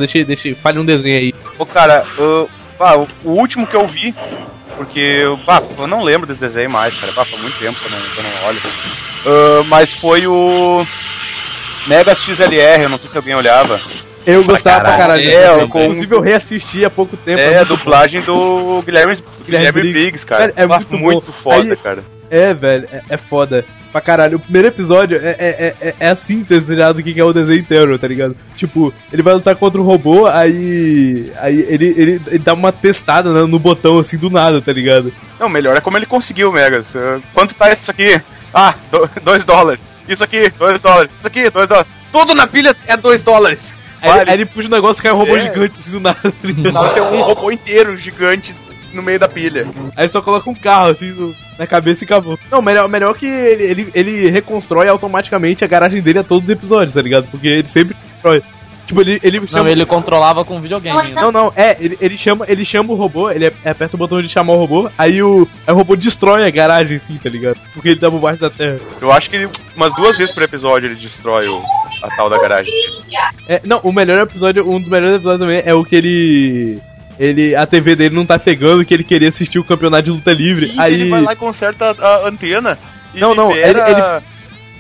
fale um desenho aí. Cara, o último que eu vi, porque eu não lembro desse desenho mais, cara. Faz muito tempo que eu não olho. Mas foi o Mega XLR, eu não sei se alguém olhava. Eu gostava pra caralho. Inclusive eu reassisti há pouco tempo. É a dublagem do Guilherme Briggs, cara. É muito foda, cara. É, velho, é foda. Pra caralho, o primeiro episódio é a síntese já do que é o desenho inteiro, tá ligado? Tipo, ele vai lutar contra o robô, aí ele dá uma testada, né, no botão assim do nada, tá ligado? Não, melhor é como ele conseguiu, Mega. Quanto tá isso aqui? $2. Isso aqui, $2. Isso aqui, $2. Tudo na pilha é $2. Aí ele puxa o negócio e cai um robô gigante assim do nada. Tem um robô inteiro gigante no meio da pilha. Aí só coloca um carro assim na cabeça e acabou. Não, melhor que ele reconstrói automaticamente a garagem dele a todos os episódios, tá ligado? Porque ele sempre constrói. Tipo, ele chama... Não, ele controlava com videogame. Não. Ele chama o robô, ele aperta o botão de chamar o robô, aí o robô destrói a garagem, assim, tá ligado? Porque ele tá por baixo da terra. Eu acho que ele, umas duas vezes por episódio, ele destrói a tal da garagem. O melhor episódio, um dos melhores episódios também é o que ele a TV dele não tá pegando, que ele queria assistir o campeonato de luta livre. Sim, aí ele vai lá e conserta a antena. E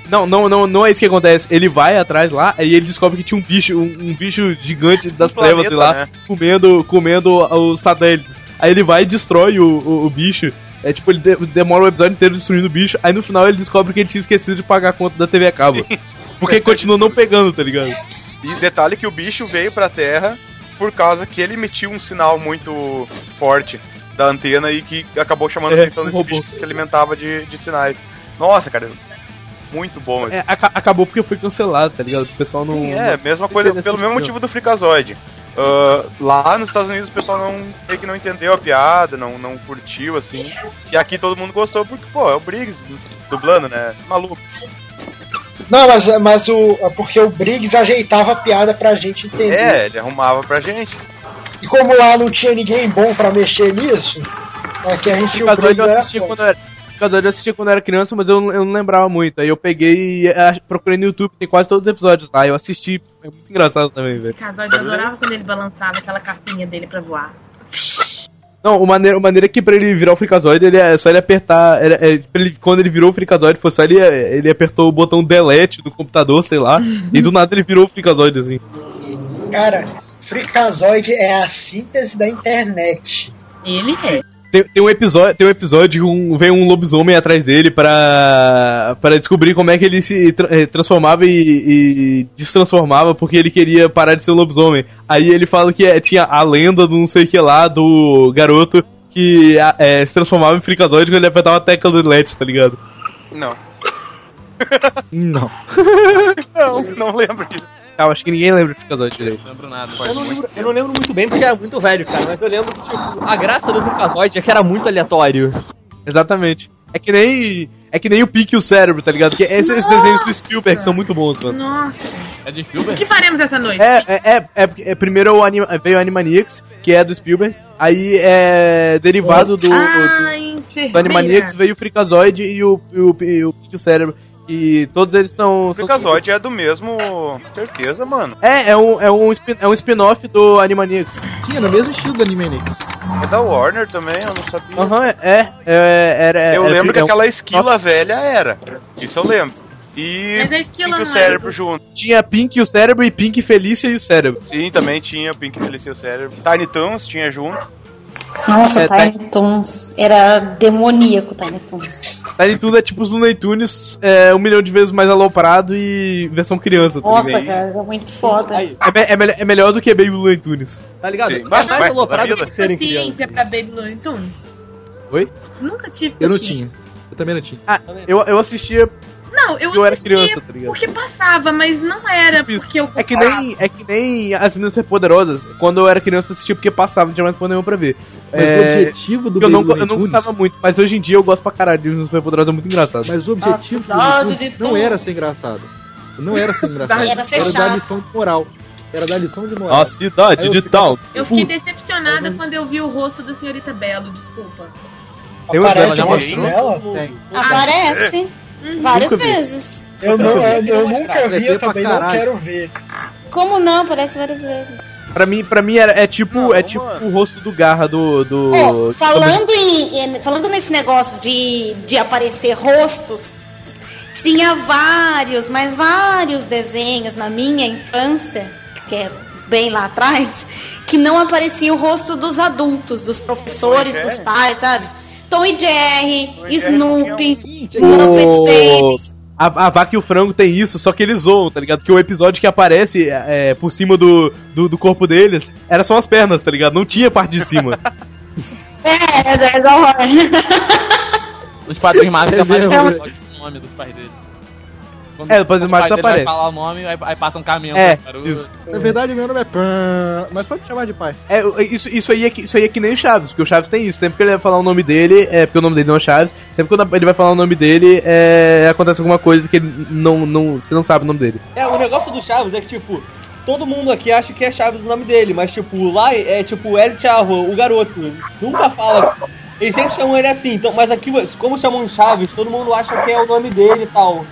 Não é isso que acontece. Ele vai atrás lá, aí ele descobre que tinha um bicho gigante das trevas, sei lá, né? comendo os satélites. Aí ele vai e destrói o bicho. É tipo, ele demora o episódio inteiro destruindo o bicho. Aí no final ele descobre que ele tinha esquecido de pagar a conta da TV a cabo. Sim. Porque continua não pegando, tá ligado? E detalhe que o bicho veio pra Terra por causa que ele emitiu um sinal muito forte da antena e que acabou chamando a atenção desse robô. Bicho que se alimentava de sinais. Nossa, cara... Muito bom. Acabou porque foi cancelado, tá ligado? O pessoal não... mesma coisa, pelo mesmo motivo do Freakazoid. Lá nos Estados Unidos o pessoal meio que não entendeu a piada, não curtiu, assim. E aqui todo mundo gostou porque, é o Briggs dublando, né? Maluco. Não, mas porque o Briggs ajeitava a piada pra gente entender. É, ele arrumava pra gente. E como lá não tinha ninguém bom pra mexer nisso, aqui a gente... Eu assistia quando era criança, mas eu não lembrava muito. Aí eu peguei e procurei no YouTube, tem quase todos os episódios lá. Eu assisti, é muito engraçado também, velho. O Freakazoid adorava quando ele balançava aquela capinha dele pra voar. Não, a maneira que pra ele virar o Freakazoid, é só ele apertar... quando ele virou o Freakazoid, foi só ele apertou o botão delete do computador, sei lá. E do nada ele virou o Freakazoid, assim. Cara, Freakazoid é a síntese da internet. Ele é. Tem um episódio que vem um lobisomem atrás dele pra descobrir como é que ele se transformava e destransformava, porque ele queria parar de ser um lobisomem. Aí ele fala que tinha a lenda do não sei o que lá, do garoto que se transformava em Freakazoid quando ele apertava a tecla do LED, tá ligado? Não. Não lembro disso. Acho que ninguém lembra de Freakazoid direito. Não lembro nada. Eu não lembro muito bem porque era muito velho, cara. Mas eu lembro que, tipo, a graça do Freakazoid é que era muito aleatório. Exatamente. É que nem o Pique o Cérebro, tá ligado? Que esses desenhos do Spielberg são muito bons, mano. Nossa. É de Spielberg? O que faremos essa noite? Primeiro veio o Animaniacs, que é do Spielberg. Aí derivado do Animaniacs veio o Freakazoid e o Pique o Cérebro. E todos eles são... O Freakazoid é do mesmo... Certeza, mano. É um spin-off do Animaniacs. Sim, é no mesmo estilo do Animaniacs. É da Warner também, eu não sabia. Aham, Eu lembro que aquela esquila velha era. Isso eu lembro. E mas a esquila Pink e o Cérebro junto. Tinha Pink e o Cérebro e Pink Felícia e o Cérebro. Sim, também tinha Pink Felícia e o Cérebro. Tiny Toons tinha junto. Nossa, Tiny Toons. Era demoníaco, Tiny Toons. Tiny Toons é tipo os Looney Tunes, 1 milhão de vezes mais aloprado e versão criança. Nossa, também. Cara, é muito foda. É melhor do que Baby Looney Tunes. Tá ligado? Sim, mas é mais aloprado do que serem criança. Paciência pra Baby Looney Tunes? Oi? Nunca tive. Eu não tinha. Eu também não tinha. Ah, eu assistia... Não, eu assistia era criança, tá ligado? Porque passava, mas não era porque eu gostava. É que nem as Meninas Superpoderosas. Quando eu era criança eu assistia porque passava, não tinha mais problema pra ver. Mas o objetivo do eu não gostava muito, mas hoje em dia eu gosto pra caralho de Meninas Superpoderosas, é muito engraçado. Mas o objetivo não era ser engraçado. Não era ser engraçado. Era dar lição de moral. Era da lição de moral. A cidade de tal. Eu fiquei decepcionada quando eu vi o rosto da senhorita Belo, desculpa. Aparece o rosto dela? Aparece. Várias vezes. Eu nunca vi, eu também não quero ver. Como não? Aparece várias vezes. Pra mim é tipo o rosto do Garra do... Falando nesse negócio de aparecer rostos, tinha vários desenhos na minha infância, que é bem lá atrás, que não aparecia o rosto dos adultos, dos professores, dos pais, sabe? Tom e Jerry, Snoopy, Muppets, a Vaca e o Frango tem isso, só que eles zoam, tá ligado? Que o episódio que aparece por cima do corpo deles era só as pernas, tá ligado? Não tinha parte de cima. É da hora. Os Padrinhos Mágicos aparecem só com o nome do pai dele. Quando o Padrinho Mágico aparece. Vai falar o nome, aí passa um caminhão. Na verdade, meu nome é Pan, mas pode chamar de pai. Isso aí é que nem o Chaves, porque o Chaves tem isso. Sempre que ele vai falar o nome dele, porque o nome dele não é Chaves, sempre que ele vai falar o nome dele, acontece alguma coisa que ele não sabe o nome dele. O negócio do Chaves é que, tipo, todo mundo aqui acha que é Chaves o nome dele, mas tipo, lá é tipo El Chavo, o garoto, nunca fala. Eles sempre chamam ele assim, então, mas aqui, como chamam Chaves, todo mundo acha que é o nome dele e tal.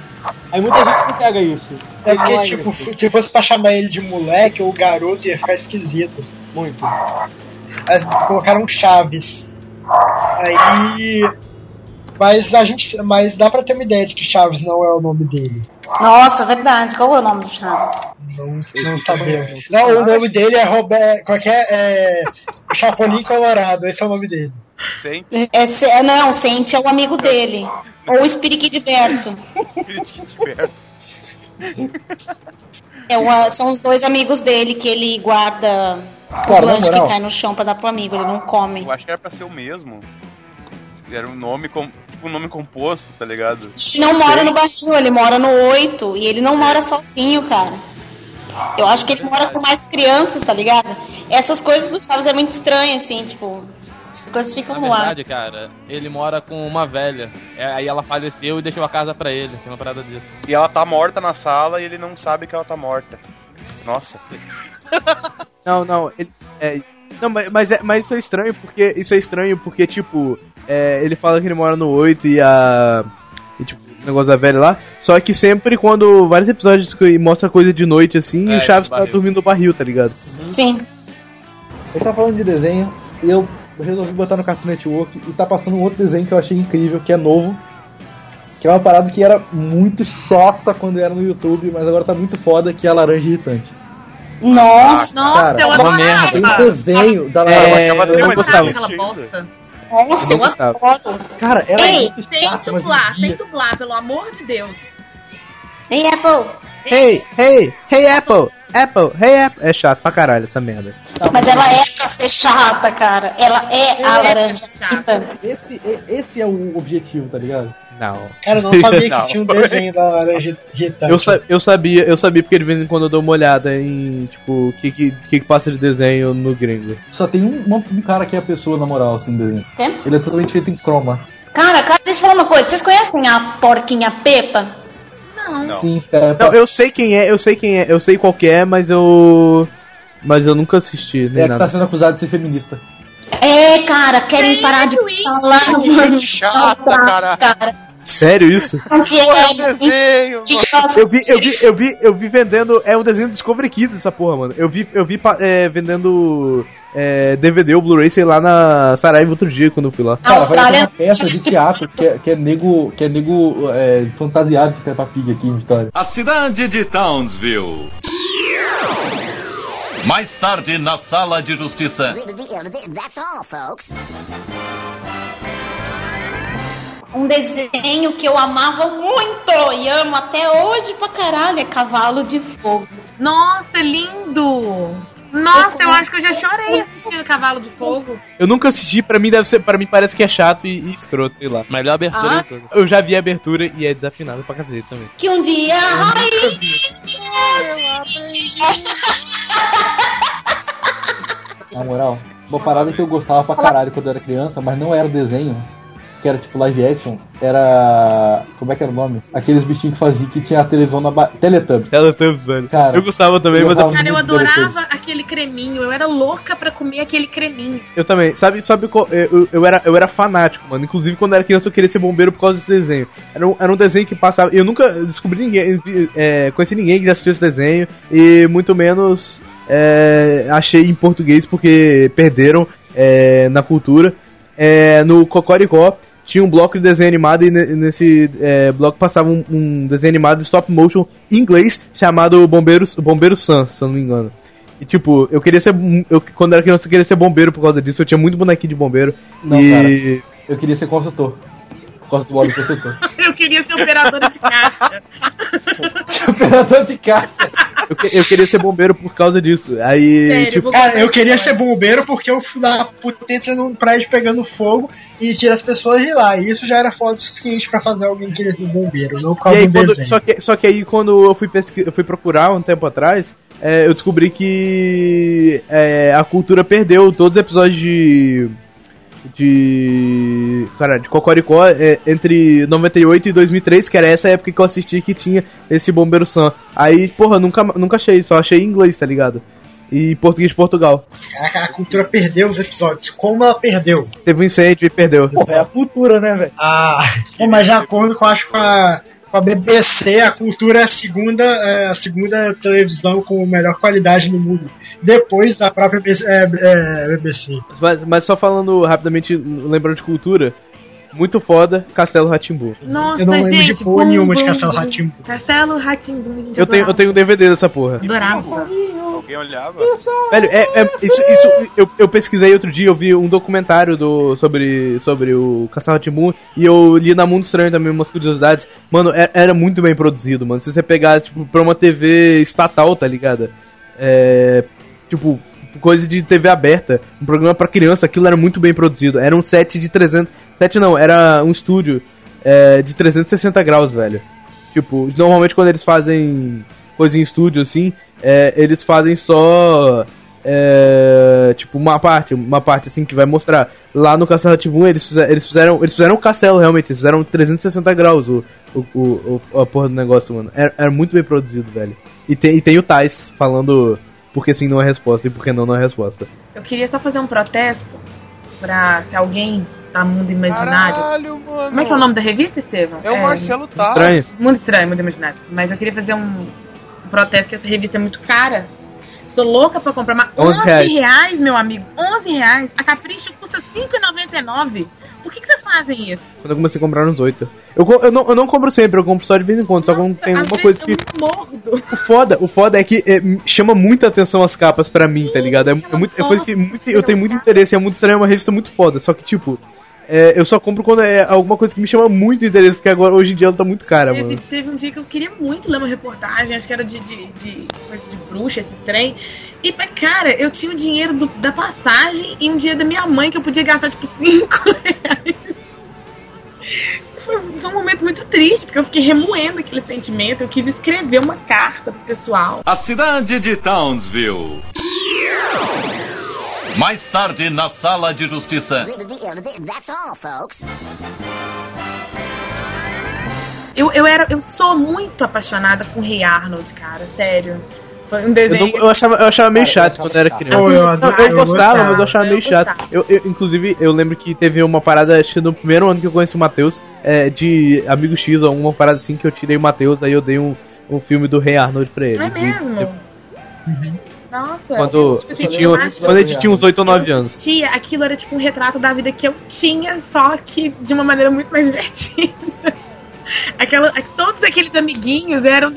Aí muita gente não pega isso. É que, tipo, assim, se fosse pra chamar ele de moleque ou garoto, ia ficar esquisito. Muito. Aí colocaram Chaves. Aí... Mas dá pra ter uma ideia de que Chaves não é o nome dele. Nossa, verdade. Qual é o nome do Chaves? Não sabemos. Não, o nome dele é Roberto... Qualquer... É... Chapolin Colorado. Esse é o nome dele. Não, Sente é o amigo dele. Ou o Espiriquidiberto. São os dois amigos dele que ele guarda os lanches que caem no chão pra dar pro amigo. Ele não come. Eu acho que era pra ser o mesmo. Era um nome, tipo, um nome composto, tá ligado? Ele não mora no barril, ele mora no 8. E ele não mora sozinho, cara. Eu acho que ele mora com mais crianças, tá ligado? Essas coisas do Chaves é muito estranha, assim, tipo... Essas coisas ficam no ar. Na verdade, cara, ele mora com uma velha. Aí ela faleceu e deixou a casa pra ele. Tem uma parada disso. E ela tá morta na sala e ele não sabe que ela tá morta. Nossa. Não, ele... Não, mas isso é estranho porque... tipo... ele fala que ele mora no 8 e tipo, o negócio da velha lá. Só que sempre quando vários episódios mostra coisa de noite assim, o Chaves tá dormindo no barril, tá ligado? Uhum. Sim. Eu tava falando de desenho, eu resolvi botar no Cartoon Network e tá passando um outro desenho que eu achei incrível, que é novo. Que é uma parada que era muito chota quando era no YouTube, mas agora tá muito foda, que é a Laranja Irritante. Nossa, cara, eu adorava! O desenho da Laranja, eu gostava. Nossa, eu adoro. Cara, ela sem dublar, pelo amor de Deus. Hey, Apple. Hey, Apple. Hey, Apple. É chato pra caralho essa merda. Mas ela é pra ser chata, cara. Ela é a laranja chata. Esse é o objetivo, tá ligado? Não. Cara, eu não sabia que tinha um desenho da laranja irritante. Eu sabia porque de vez em quando eu dou uma olhada em, tipo, o que passa de desenho no gringo. Só tem um cara que é a pessoa, na moral, assim, no desenho. Tem? Ele é totalmente feito em croma. Cara, deixa eu falar uma coisa. Vocês conhecem a porquinha Peppa? Não. Sim, cara. Não, eu sei quem é, eu sei qual que é, mas eu nunca assisti. Nem é nada. Que tá sendo acusado de ser feminista. É, cara, querem parar de falar. Que chata, cara. Sério isso? Porque é um desenho. Eu vi vendendo. É um desenho do Discovery Kids essa porra, mano. Eu vi vendendo DVD ou Blu-ray, sei lá, na Saraiva outro dia quando eu fui lá. Cara, vai ter uma peça de teatro que é nego fantasiado de Peppa Pig aqui em Vitória. A cidade de Townsville. Mais tarde na sala de justiça. That's all, folks. Um desenho que eu amava muito e amo até hoje pra caralho é Cavalo de Fogo. Nossa, lindo! Nossa, eu acho que eu já chorei assistindo Cavalo de Fogo. Eu nunca assisti, pra mim parece que é chato e escroto, sei lá. Melhor abertura de todas. Eu já vi a abertura e é desafinado pra cacete também. Que um dia Na moral, uma parada que eu gostava pra caralho quando eu era criança, mas não era desenho. Que era tipo live action, era... Como é que era o nome? Aqueles bichinhos que faziam que tinha a televisão na... Teletubbies. Teletubbies, velho. Cara, eu gostava também, eu adorava aquele creminho. Eu era louca pra comer aquele creminho. Eu também. Sabe eu era fanático, mano. Inclusive, quando eu era criança, eu queria ser bombeiro por causa desse desenho. Era um desenho que passava... Eu nunca descobri ninguém... conheci ninguém que já assistiu esse desenho. E muito menos achei em português, porque perderam na cultura. No Cocoricó tinha um bloco de desenho animado e nesse bloco passava um desenho animado de stop motion em inglês chamado Bombeiro Sam, se eu não me engano. E tipo, quando era criança eu queria ser bombeiro por causa disso, eu tinha muito bonequinho de bombeiro. Não, e... cara, eu queria ser consultor. Por causa do Bob Esponja. Eu queria ser operadora de caixa. Operador de caixa. Eu queria ser bombeiro por causa disso. Aí, sério, tipo, cara, eu queria ser bombeiro porque eu fui lá entra num prédio pegando fogo e tira as pessoas de lá. E isso já era foda o suficiente pra fazer alguém querer ser bombeiro. Não por causa do desenho. Só que aí quando eu fui procurar um tempo atrás, eu descobri que a cultura perdeu todos os episódios de Cocoricó entre 98 e 2003, que era essa época que eu assisti que tinha esse Bombeiro Sam. Aí, porra, nunca achei, só achei em inglês, tá ligado? E português de Portugal. Caraca, a cultura perdeu os episódios. Como ela perdeu? Teve um incêndio e perdeu. Pô, é a cultura, né, velho? Ah, mas de acordo com, acho, com a BBC, a cultura é a segunda televisão com melhor qualidade no mundo. Depois da própria BBC. Mas só falando rapidamente, lembrando de cultura, muito foda, Castelo Rá-Tim-Bum. Nossa, eu não lembro de porra nenhuma de Castelo Rá-Tim-Bum. Castelo Rá-Tim-Bum, gente. Eu tenho um DVD dessa porra. Adorava. Alguém olhava. Velho, isso eu pesquisei outro dia, eu vi um documentário sobre o Castelo Rá-Tim-Bum e eu li na Mundo Estranho também umas curiosidades. Mano, era muito bem produzido, mano. Se você pegar, tipo, pra uma TV estatal, tá ligado? Tipo, coisa de TV aberta, um programa pra criança, aquilo era muito bem produzido. Era um set de 300... Set não, era um estúdio de 360 graus, velho. Tipo, normalmente quando eles fazem coisa em estúdio, assim, eles fazem só... tipo, uma parte, assim, que vai mostrar. Lá no Castelo Rá-Tim-Bum, eles fizeram o castelo, realmente. Eles fizeram 360 graus, a porra do negócio, mano. Era muito bem produzido, velho. E tem o Tais falando... Porque sim não é resposta e porque não é resposta. Eu queria só fazer um protesto pra se alguém tá Mundo Imaginário. Caralho, mano. Como é que é o nome da revista, Estevão? É o Marcelo Taz. Estranho. Mundo Estranho, Mundo Imaginário. Mas eu queria fazer um protesto que essa revista é muito cara. Sou louca pra comprar, mas R$11, meu amigo. R$11. A Capricho custa R$5,99. Por que vocês fazem isso? Quando eu comecei a comprar uns 8. Eu não compro sempre, eu compro só de vez em quando. Nossa, só quando tem alguma coisa que... Mordo. O foda é que chama muita atenção as capas pra mim, sim, tá ligado? É coisa que eu tenho muito interesse. É Mundo Estranho, é uma revista muito foda. Só que, tipo, eu só compro quando é alguma coisa que me chama muito interesse. Porque agora, hoje em dia, ela tá muito cara, mano. Teve um dia que eu queria muito ler uma reportagem. Acho que era de bruxa, esses trem. E, cara, eu tinha o dinheiro da passagem e um dinheiro da minha mãe que eu podia gastar, tipo, R$5. Foi um momento muito triste, porque eu fiquei remoendo aquele sentimento. Eu quis escrever uma carta pro pessoal. A cidade de Townsville. Mais tarde, na sala de justiça. That's all, folks. Eu sou muito apaixonada com Hey Arnold, cara, sério. Foi um desenho. Eu achava meio chato quando era criança. Eu gostava, mas eu achava meio chato. Inclusive, eu lembro que teve uma parada, acho que no primeiro ano que eu conheci o Matheus, de Amigo X, ou alguma parada assim, que eu tirei o Matheus, daí eu dei um filme do Hey Arnold pra ele. É mesmo? Nossa, quando a gente tinha uns 8 ou 9 anos. Assistia, aquilo era tipo um retrato da vida que eu tinha, só que de uma maneira muito mais divertida. Todos aqueles amiguinhos eram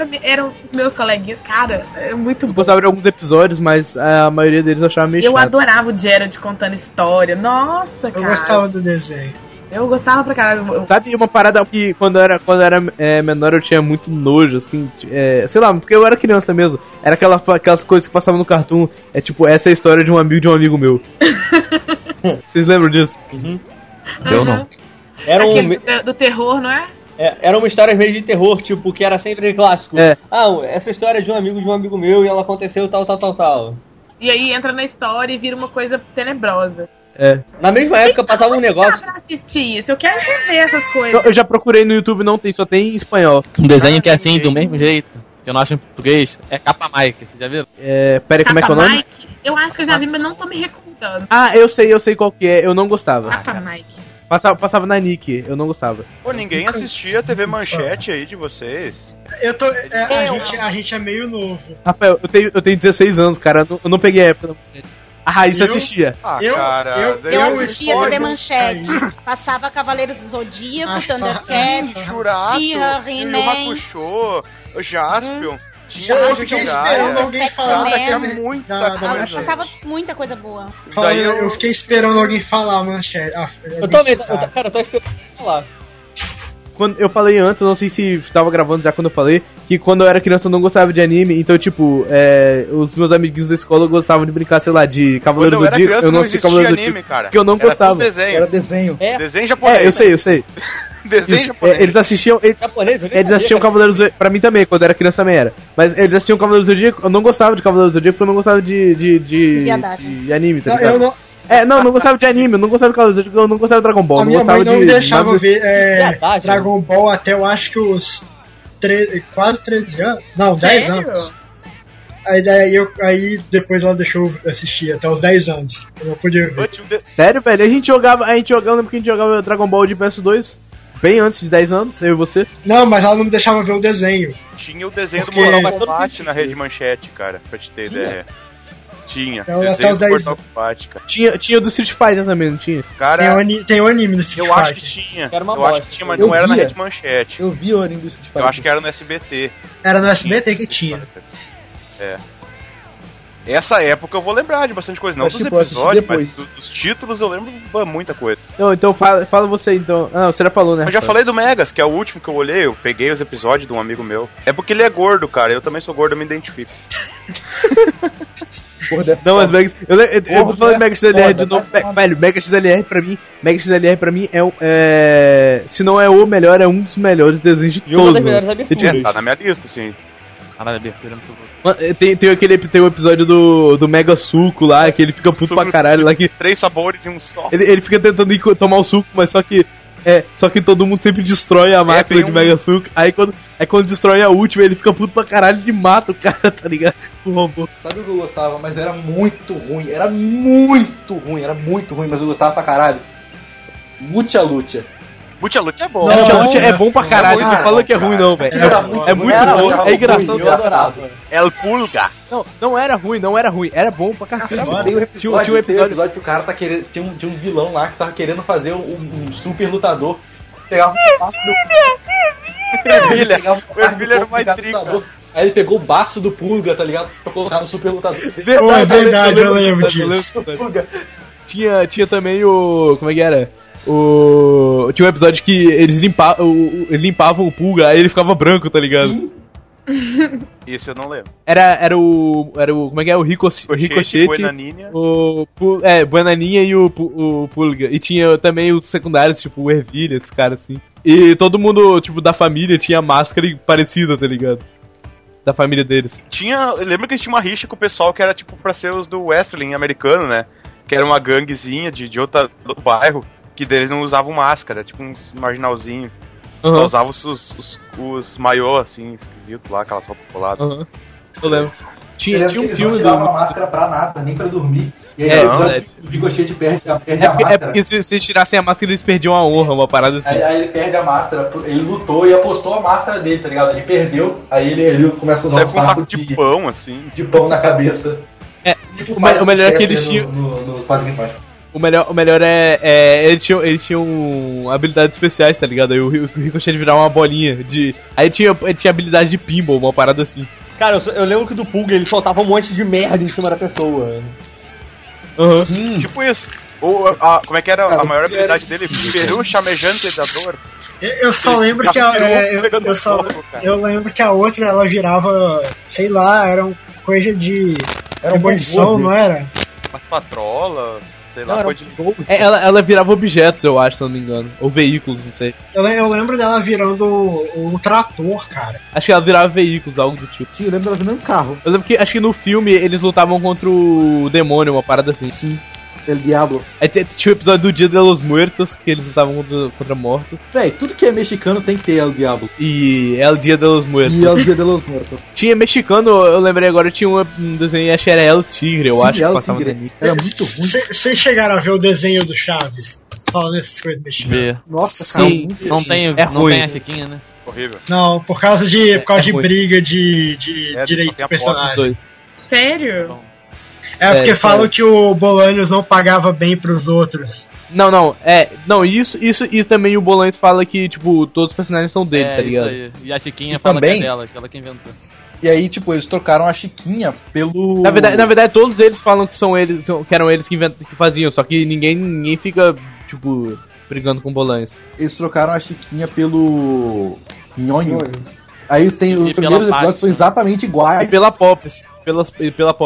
os meus coleguinhas, cara, era muito bom. Eu gostava de alguns episódios, mas a maioria deles eu achava meio chato. Eu adorava o Gerard contando história, nossa, cara. Eu gostava do desenho. Eu gostava pra caralho. Sabe, uma parada que quando eu era menor eu tinha muito nojo, assim, sei lá, porque eu era criança mesmo. Era aquelas coisas que passavam no Cartoon, tipo, essa é a história de um amigo meu. Vocês lembram disso? Uhum. Eu não. Era do terror, não é? Era uma história meio de terror, tipo, que era sempre clássico. Essa história é de um amigo meu e ela aconteceu tal. E aí entra na história e vira uma coisa tenebrosa. Na mesma época passava um negócio... Pra assistir isso, eu quero rever essas coisas. Eu já procurei no YouTube, não tem, só tem em espanhol. Um desenho que é assim, do mesmo jeito, que eu não acho em português, é Capa Mike, vocês já viram? Peraí, como é que é o nome? Mike? Eu acho que eu já vi, mas não tô me recordando. Ah, eu sei qual que é, eu não gostava. Capa Mike. Passava na Nick, eu não gostava. Pô, ninguém assistia a TV Manchete aí de vocês? Eu tô... a gente é meio novo. Rafael, eu tenho 16 anos, cara, eu não peguei a época da Manchete. A Raíssa assistia. Eu assistia TV Manchete. Passava Cavaleiros do Zodíaco, ThunderCats, Tira, He-Man, Jaspion. Eu fiquei esperando alguém falar passava muita coisa boa. Eu fiquei esperando alguém falar, Manchete. Eu também, cara, eu tô esperando falar. Quando eu falei antes, não sei se tava gravando já quando eu falei, que quando eu era criança eu não gostava de anime, então, tipo, os meus amiguinhos da escola gostavam de brincar, sei lá, de Cavaleiro do Zodíaco. Eu não sei Cavaleiro do Zodíaco, porque eu não gostava. Era desenho. Desenho japonês. Eu sei. Eles assistiam. Eles assistiam Cavaleiros do Zodíaco. Pra mim também, quando eu era criança também era. Mas eles assistiam Cavaleiros do Zodíaco. Eu não gostava de Cavaleiros do Zodíaco porque eu não gostava de anime, tá ligado? É, não, não gostava de anime, não gostava de Call of Duty, não gostava de Dragon Ball. A minha mãe não me deixava ver Dragon Ball até eu acho que os quase 13 anos. Não, 10 anos. Aí, daí eu, aí depois ela deixou eu assistir até os 10 anos. Eu não podia ver. Sério, velho? A gente jogava, lembra que a gente jogava Dragon Ball de PS2? Bem antes de 10 anos, eu e você. Não, mas ela não me deixava ver o desenho. Tinha o desenho do Mortal Kombat na Rede Manchete, cara, pra te ter ideia. Tinha, então, até os 10 anos. Tinha do Street Fighter também, não tinha? Cara, tem um anime do Street Fighter. Eu acho que tinha. Eu acho que tinha, mas não era na Rede Manchete. Eu vi o anime do Street Fighter. Eu acho que era no SBT. Era no SBT que tinha. É. Essa época eu vou lembrar de bastante coisa, não mas, dos episódios, mas dos títulos eu lembro muita coisa. Então fala você então. Ah, você já falou, né? Eu já falei do Megas, que é o último que eu olhei, eu peguei os episódios de um amigo meu. É porque ele é gordo, cara, eu também sou gordo, eu me identifico. Não, mas Megas. Eu vou falar de Mega XLR de novo. Velho, Mega XLR pra mim é. Se não é o melhor, é um dos melhores desenhos de todos. Tá na minha lista, sim. Caralho, a abertura é muito boa. Tem um episódio do Mega Suco lá, que ele fica puto pra caralho lá que... 3 sabores em um só. Ele fica tentando ir tomar o suco, mas só que todo mundo sempre destrói a máquina de Mega Suco. Aí quando destrói a última, ele fica puto pra caralho e mata o cara, tá ligado? O robô. Sabe o que eu gostava, mas era muito ruim. Era muito ruim, mas eu gostava pra caralho. Lucha. Bucha-Lucha é bom. Não, Bucha-Lucha é bom pra caralho, não fala que é ruim não, velho. É muito bom, é engraçado. É o Pulga. Não era ruim, era bom pra caralho. Tinha um episódio que o cara tá querendo, tinha um vilão lá que tava querendo fazer um super lutador. Pegava o Ervilha era o mais trigo. Aí ele pegou o baço do Pulga, tá ligado? Pra colocar no super lutador. É verdade, eu lembro disso. Tinha também o... como é que era? Tinha um episódio que eles limpavam o Pulga, aí ele ficava branco, tá ligado? Sim. Isso eu não lembro. Era o como é que é? O Ricochete, Buenaninha e o Pulga. E tinha também os secundários, tipo o Ervilha, esses caras assim. E todo mundo, tipo, da família tinha máscara parecida, tá ligado? Da família deles. Lembra que tinha uma rixa com o pessoal que era tipo pra ser os do wrestling americano, né? Que era uma ganguezinha de outro bairro. Que deles não usavam máscara, tipo uns marginalzinhos. Uhum. Só usavam os maiô, assim, esquisito lá, aquelas roupas poladas. Uhum. Eu lembro. Tinha um filme. Não tirava máscara pra nada, nem pra dormir. E aí o Ricochete perde a máscara. É porque se eles tirassem a máscara, eles perdiam a honra, uma parada assim. Aí ele perde a máscara, ele lutou e apostou a máscara dele, tá ligado? Ele perdeu, aí ele começa a usar um saco de pão, assim. De pão na cabeça. É, tipo, o melhor é que eles tinham. O melhor é eles tinham habilidades especiais, tá ligado? Aí o Ricochete virava uma bolinha de... Aí tinha habilidade de pinball, uma parada assim. Cara, eu lembro que do Pulga ele soltava um monte de merda em cima da pessoa. Uhum. Sim. Tipo isso. Como é que era a maior habilidade dele? Peru chamejante da dor. Eu só lembro que eu lembro que a outra ela girava, sei lá, era uma coisa de... Era munição, não era? Uma patrola... Sei lá, não, ela virava objetos, eu acho, se não me engano. Ou veículos, não sei. Eu lembro dela virando um trator, cara. Acho que ela virava veículos, algo do tipo. Sim, eu lembro dela virando um carro. Eu lembro que, acho que no filme, eles lutavam contra o demônio, uma parada assim. Sim, El Diablo. Aí tinha o episódio do Dia de los Muertos, que eles lutavam contra mortos. Véi, tudo que é mexicano tem que ter El Diablo. E El Dia de los Muertos. Tinha mexicano, eu lembrei agora, tinha um desenho, acho que era El Tigre, eu acho que passava no início. Era muito ruim. Vocês chegaram a ver o desenho do Chaves? Falando essas coisas mexicanas. Nossa, sim, cara. Não tem a Chiquinha, né? Horrível. Não, por causa de briga de direito do personagem. Sério? Então, porque falam que o Bolanhos não pagava bem pros outros. Isso também o Bolanhos fala que, tipo, todos os personagens são dele, tá ligado? Isso aí. E a Chiquinha fala também, que é dela, que ela que inventou. E aí, tipo, eles trocaram a Chiquinha pelo... Na verdade todos eles falam que são eles, que eram eles que faziam, só que ninguém fica, tipo, brigando com o Bolanhos. Eles trocaram a Chiquinha pelo... Nhonho. Aí tem os primeiros episódios são exatamente iguais. E pela Pops.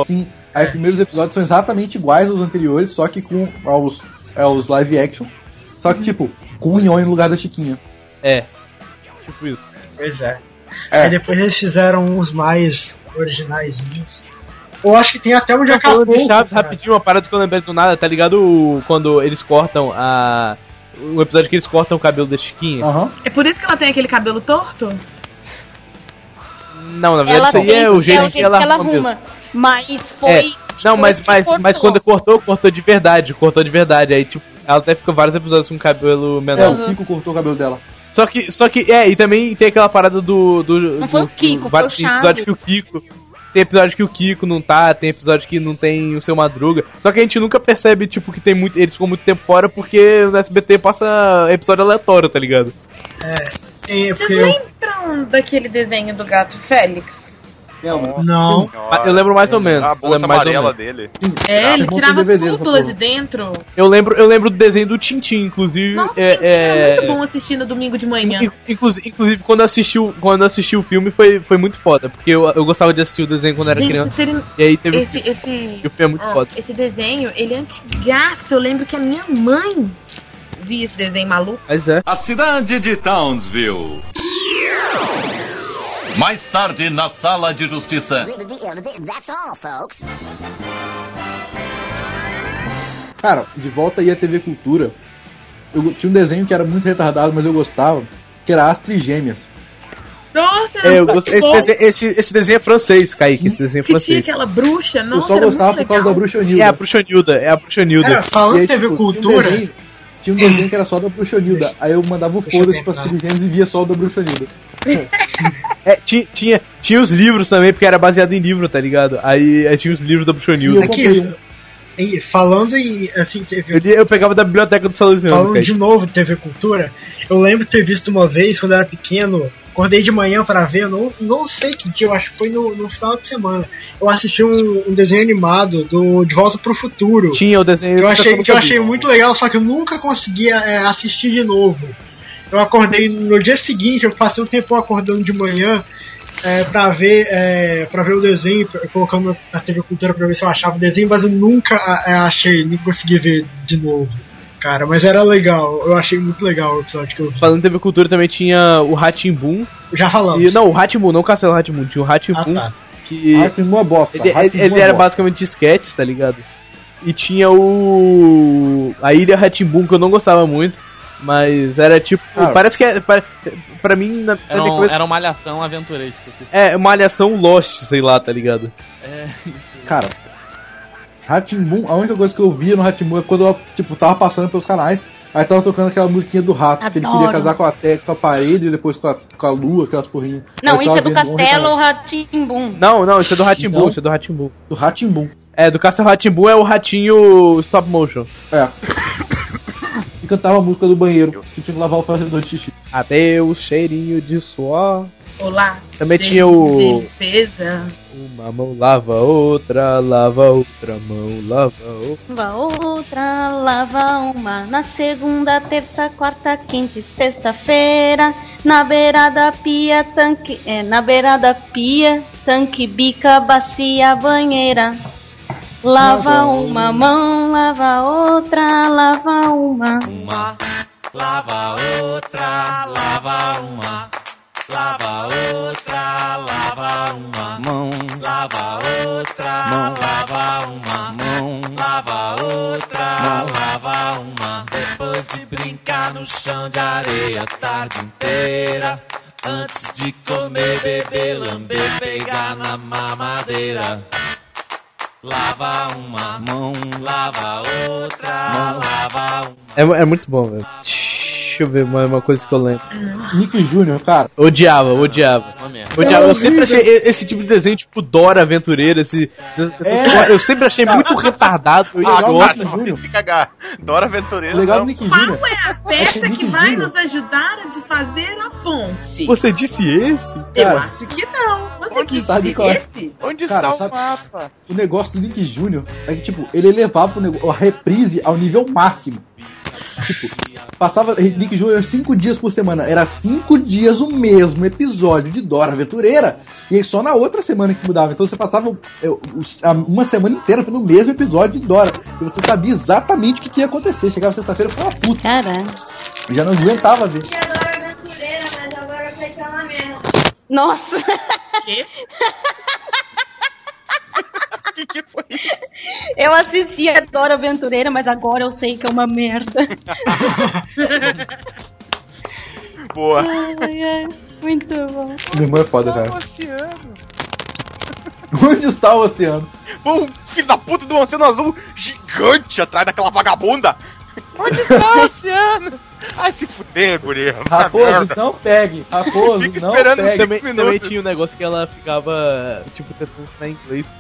Sim. Aí os primeiros episódios são exatamente iguais aos anteriores, só que com os live action. Só que, tipo, com o Nhonho no lugar da Chiquinha. É. Tipo isso. Pois é. Aí depois eles fizeram uns mais originaizinhos. Eu acho que tem até onde acabou. Chaves, rapidinho, uma parada que eu lembrei do nada, tá ligado? Quando eles cortam a... O episódio que eles cortam o cabelo da Chiquinha. Uhum. É por isso que ela tem aquele cabelo torto? Não, na verdade isso aí é o jeito que ela arruma. Mas foi... É. Não, mas quando cortou de verdade. Cortou de verdade. Aí, tipo, ela até fica vários episódios com cabelo menor. É, o Kiko cortou o cabelo dela. Só que e também tem aquela parada não foi o Kiko, foi o Chaves. Tem episódio que o Kiko não tá, tem episódio que não tem o Seu Madruga. Só que a gente nunca percebe, tipo, que eles ficam muito tempo fora porque no SBT passa episódio aleatório, tá ligado? Vocês lembram daquele desenho do gato Félix? Não. Eu lembro mais ou menos. A bolsa amarela dele. Ele tirava tudo lá de dentro. Eu lembro do desenho do Tintin, inclusive. Nossa, o Tintin era muito bom assistir no domingo de manhã. Inclusive, quando eu assisti o filme, foi muito foda. Porque eu gostava de assistir o desenho quando era criança. E aí teve o filme é muito foda. Esse desenho, ele é antigaço. Eu lembro que a minha mãe via esse desenho maluco. Mas é. A cidade de Townsville. Mais tarde, na Sala de Justiça. That's all, folks. Cara, de volta aí à TV Cultura. Eu tinha um desenho que era muito retardado, mas eu gostava, que era Astro Gêmeas. Nossa, esse desenho é francês, Caíque. Esse desenho é francês. Que tinha aquela bruxa, não? Eu só gostava por causa da bruxa Nilda. É a bruxa Nilda. Cara, falando de TV Cultura... Tinha um desenho que era só da bruxa Nilda. Aí eu mandava o foda-se pras Astro Gêmeas e via só o da bruxa Nilda. Tinha os livros também, porque era baseado em livro, tá ligado? Aí tinha os livros da Bruxonil. Falando em assim, TV... Eu pegava da biblioteca do São Luís. Falando de novo de TV Cultura, eu lembro de ter visto uma vez, quando eu era pequeno, acordei de manhã pra ver, não sei que dia, eu acho que foi no final de semana. Eu assisti um desenho animado do De Volta pro Futuro. Tinha o desenho que eu achei muito legal, só que eu nunca conseguia assistir de novo. Eu acordei no dia seguinte, eu passei um tempo acordando de manhã pra ver o desenho, colocando na TV Cultura pra ver se eu achava o desenho, mas eu nunca achei, nem consegui ver de novo, cara, mas era legal, eu achei muito legal o episódio que eu vi. Falando em TV Cultura também tinha o Rá-Tim-Bum. Já falamos. Não, o Rá-Tim-Bum, não o Castelo Rá-Tim-Bum, tinha o Rá-Tim-Bum. Ah, tá. Rá-Tim-Bum é bosta. Ele era basicamente sketches, tá ligado? E tinha a Ilha Rá-Tim-Bum, que eu não gostava muito. Mas era tipo... Parece que pra mim... Era uma malhação aventuresca. É, uma malhação Lost, sei lá, tá ligado? É... Cara... Rá-Tim-Bum, a única coisa que eu via no Rá-Tim-Bum é quando eu, tipo, tava passando pelos canais, aí tava tocando aquela musiquinha do rato, que ele queria casar com a parede e depois com a lua, aquelas porrinhas. Não, isso é do Castelo Rá-Tim-Bum. Não, isso é do Rá-Tim-Bum, isso é do Rá-Tim-Bum. Do Rá-Tim-Bum. É, do Castelo Rá-Tim-Bum é o ratinho stop motion. É... E cantava a música do banheiro, que tinha que lavar o fazedor de xixi. Adeus, cheirinho de suor. Olá, também tinha o... Limpeza. Uma mão lava outra mão, lava outra, lava uma. Na segunda, terça, quarta, quinta e sexta-feira. Na beira da pia, tanque, bica, bacia, banheira. Lava uma mão, lava outra, lava uma. Uma, lava outra, lava uma. Lava outra, lava uma. Mão, lava outra, mão, lava uma. Mão, lava outra, mão, lava uma. Depois de brincar no chão de areia a tarde inteira. Antes de comer, beber, lamber, pegar na mamadeira. Lava uma mão, lava outra, mão. Lava uma. É muito bom, velho. Deixa eu ver uma coisa que eu lembro. Nick Jr., cara. Odiava. Eu sempre achei esse tipo de desenho, tipo Dora Aventureira. Eu sempre achei muito retardado. Dora Aventureira. Legal do Nick Jr. Qual é a peça que vai nos ajudar a desfazer a ponte? Você disse esse? Eu acho que não. Onde está o mapa? O negócio do Nick Jr. é que, tipo, ele levava a reprise ao nível máximo. Tipo, passava Nick Jr. 5 dias por semana. Era 5 dias o mesmo episódio de Dora Aventureira. E aí só na outra semana que mudava. Então você passava uma semana inteira no mesmo episódio de Dora. E você sabia exatamente o que ia acontecer. Chegava sexta-feira e falava, puta. Caramba. Já não adiantava ver. Tinha Dora Aventureira, mas agora eu sei que é uma merda. Nossa! Que? que foi isso? Eu assisti a Dora Aventureira, mas agora eu sei que é uma merda. Boa. Ai, ai, muito bom. Minha mãe é foda, velho. Onde está o oceano? Um filho da puta do oceano azul gigante atrás daquela vagabunda. Onde está o oceano? Ai, se fuder, guria. Raposo, não pegue. Raposo, fica não esperando pegue. Também tinha um negócio que ela ficava, tipo, tentando falar inglês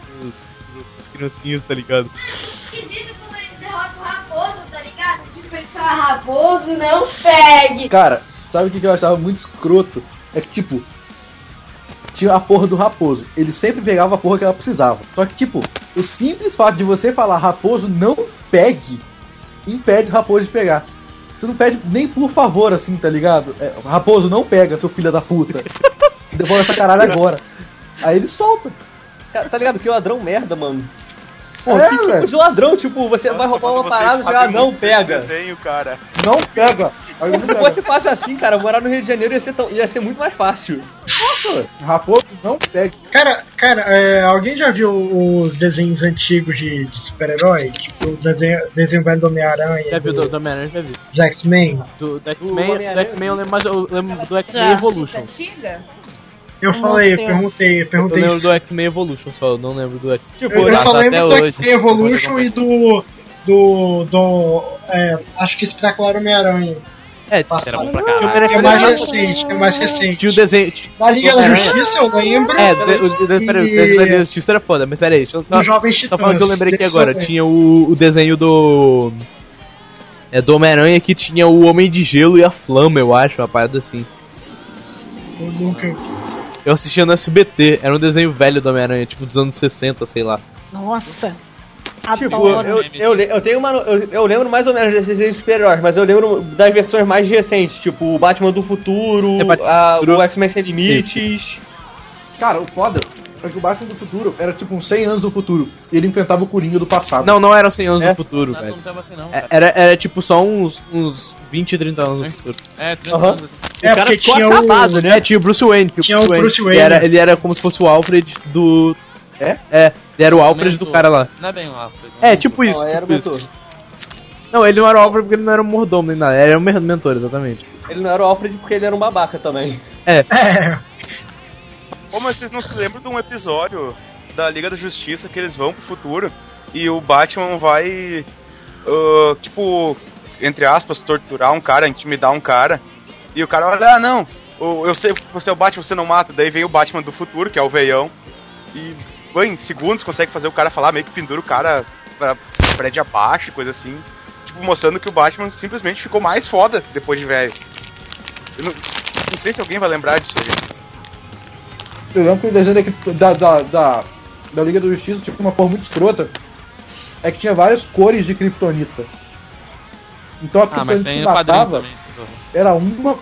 pros criancinhos, tá ligado? Esquisito como ele derrota o raposo, tá ligado? Tipo, ele fala, raposo, não pegue. Cara, sabe o que eu achava muito escroto? É que, tipo, tinha a porra do raposo. Ele sempre pegava a porra que ela precisava. Só que, tipo, o simples fato de você falar raposo, não pegue, impede o raposo de pegar. Você não pede nem por favor, assim, tá ligado? É, raposo, não pega, seu filho da puta. Devolve essa caralho agora. Aí ele solta. Tá ligado? Que ladrão merda, mano. Pô, é, que tipo de ladrão? Tipo, você vai roubar uma parada e já não pega. Desenho, cara. Não pega. Aí não pega. Se fosse fácil assim, cara, morar no Rio de Janeiro ia ser muito mais fácil. Nossa, raposo, não pega. Cara, alguém já viu os desenhos antigos de super-herói? Tipo, o desenho velho do Homem-Aranha. Já viu do Homem-Aranha, já vi. Dos X-Men. Do X-Men eu lembro, mas eu lembro do X-Men Evolution. Antiga? Eu falei, eu perguntei. Eu lembro do X-Men Evolution só, eu não lembro do X-Men. Tipo, eu só lembro do X-Men Evolution e do acho que Espetacular Homem-Aranha. É, era bom pra caralho. É mais recente. Tinha o desenho. Na Liga da Justiça eu lembro. É, o Liga da Justiça era foda, mas peraí. Só falando que eu lembrei aqui agora. Tinha o desenho do Homem-Aranha que tinha o Homem de Gelo e a Flama, eu acho, uma parada assim. Eu nunca. Eu assistia no SBT, era um desenho velho do Homem-Aranha, tipo dos anos 60, sei lá. Nossa! Tipo, eu lembro mais ou menos desses desenhos super-heróis, mas eu lembro das versões mais recentes, tipo o Batman do Futuro, o X-Men Sem Limites. Cara, o foda é que o Batman do Futuro era tipo uns 100 anos do futuro, e ele enfrentava o Coringa do passado. Não era 100 anos do futuro, velho. Não tava assim, não, era tipo só uns 20, 30 anos do futuro. 30 anos. O cara ficou acabado, né? Tinha o Bruce Wayne. Tinha o Bruce Wayne. Ele era como se fosse o Alfred do... Ele era o Alfred do cara lá. Não é bem o Alfred. Tipo isso. Não, tipo isso. Não, ele não era o Alfred porque ele não era um mordomo nem nada. Ele era o mentor, exatamente. Ele não era o Alfred porque ele era um babaca também. Mas vocês não se lembram de um episódio da Liga da Justiça que eles vão pro futuro e o Batman vai, tipo, entre aspas, torturar um cara, intimidar um cara. E o cara olha, não, eu sei que você é o Batman, você não mata. Daí vem o Batman do futuro, que é o veião. E em segundos consegue fazer o cara falar, meio que pendura o cara pra prédio abaixo, coisa assim. Tipo, mostrando que o Batman simplesmente ficou mais foda depois de velho. Eu não sei se alguém vai lembrar disso aí. Eu lembro que o desenho da Liga da Justiça tinha uma cor muito escrota. É que tinha várias cores de Kryptonita. Então a Kryptonita que matava era uma.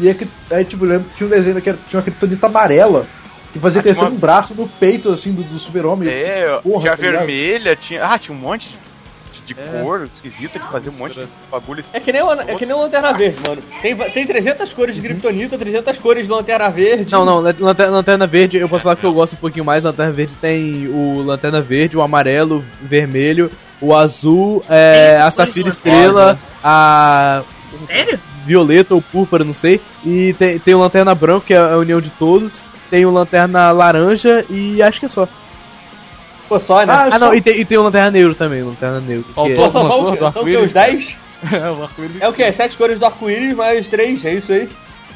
E aí, tipo, eu lembro que tinha um desenho que tinha uma Kryptonita amarela. Que fazia crescer um braço no peito, assim, do super-homem. Porra, tinha vermelha, tinha... tinha um monte de cor esquisita que fazia um monte de bagulho. É que nem o Lanterna Verde, mano. Tem 300 cores de Kryptonita, 300 cores de Lanterna Verde. Não, Lanterna Verde, eu posso falar que eu gosto um pouquinho mais. Lanterna Verde tem o Lanterna Verde, o amarelo, o vermelho, o azul, a Safira Estrela, a... Sério? Violeta ou púrpura, não sei. E tem o Lanterna Branco, que é a união de todos. Tem o Lanterna Laranja e acho que é só. Pô, só, né? Não, e tem o Lanterna Negro também, Lanterna Negro. Faltou só o que, os 10? É o que? 7 cores do arco-íris mais 3, é isso aí?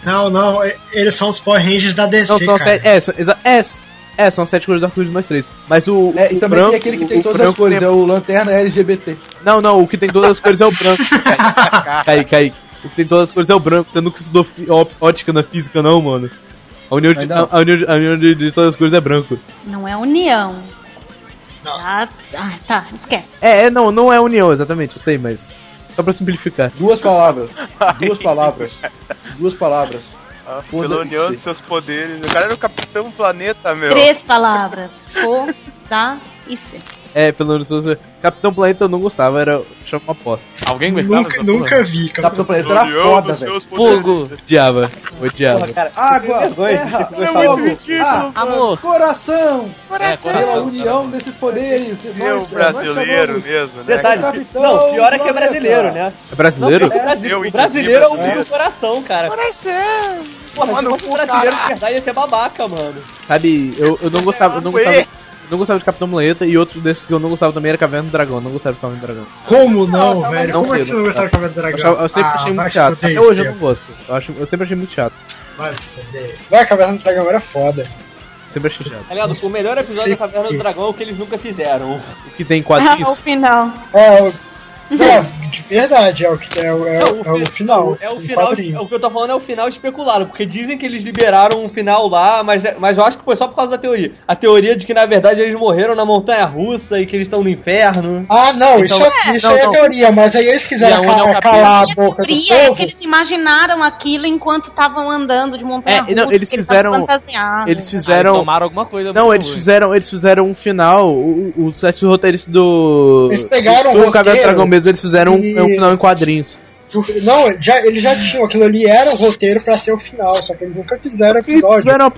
Não, eles são os Power Rangers da DC, não, são cara. São 7 cores do arco-íris mais 3. Mas o e o também branco, tem aquele que tem todas as cores, é o Lanterna LGBT. Não, o que tem todas as cores é o branco. Caíque. O que tem todas as cores é o branco, você nunca estudou ótica na física não, mano. A união de todas as cores é branco. Não é união. Não. Tá, esquece. Não é união, exatamente, eu sei, mas... Só pra simplificar. Duas palavras. Pela união de seus poderes. O cara era o Capitão Planeta, meu. 3 palavras. Foda-se. É, pelo menos Capitão Planeta eu não gostava, era uma aposta. Alguém gostava? Nunca vi. Capitão Planeta era foda, velho. Fogo. Odiava. Água, terra, amor, coração. Pela união desses poderes. Eu brasileiro mesmo, né? Não, pior é que é brasileiro, né? É brasileiro? O brasileiro é o único coração, cara. Coração. Porra, mano, se fosse brasileiro de verdade ia ser babaca, mano. Sabe, eu não gostava, de Capitão Planeta, e outro desses que eu não gostava também era Caverna do Dragão. Não gostava de Caverna do Dragão. Como não, velho? Como é que você não gostava de Caverna do Dragão? Eu sempre achei muito chato. Até hoje eu não gosto. Eu sempre achei muito chato. Vai se foder. A Caverna do Dragão era foda. Sempre achei chato. Aliás, o melhor episódio da Caverna do Dragão é o que eles nunca fizeram. O que tem quadrinhos? É o final. É, de verdade, é o final. É o final. O que eu tô falando é o final especulado, porque dizem que eles liberaram um final lá, mas eu acho que foi só por causa da teoria. A teoria de que, na verdade, eles morreram na montanha-russa e que eles estão no inferno. Ah, não, então, isso é teoria, mas aí eles quiseram calar a boca do povo. A teoria é que eles imaginaram aquilo enquanto estavam andando de montanha-russa. Não, eles fizeram tomaram alguma coisa. Não, eles fizeram um final, os sete roteiristas do... Eles pegaram o roteiro mesmo. Eles fizeram um final em quadrinhos. Não, eles já tinham. Aquilo ali era o roteiro pra ser o final, só que eles nunca fizeram episódio. Eles fizeram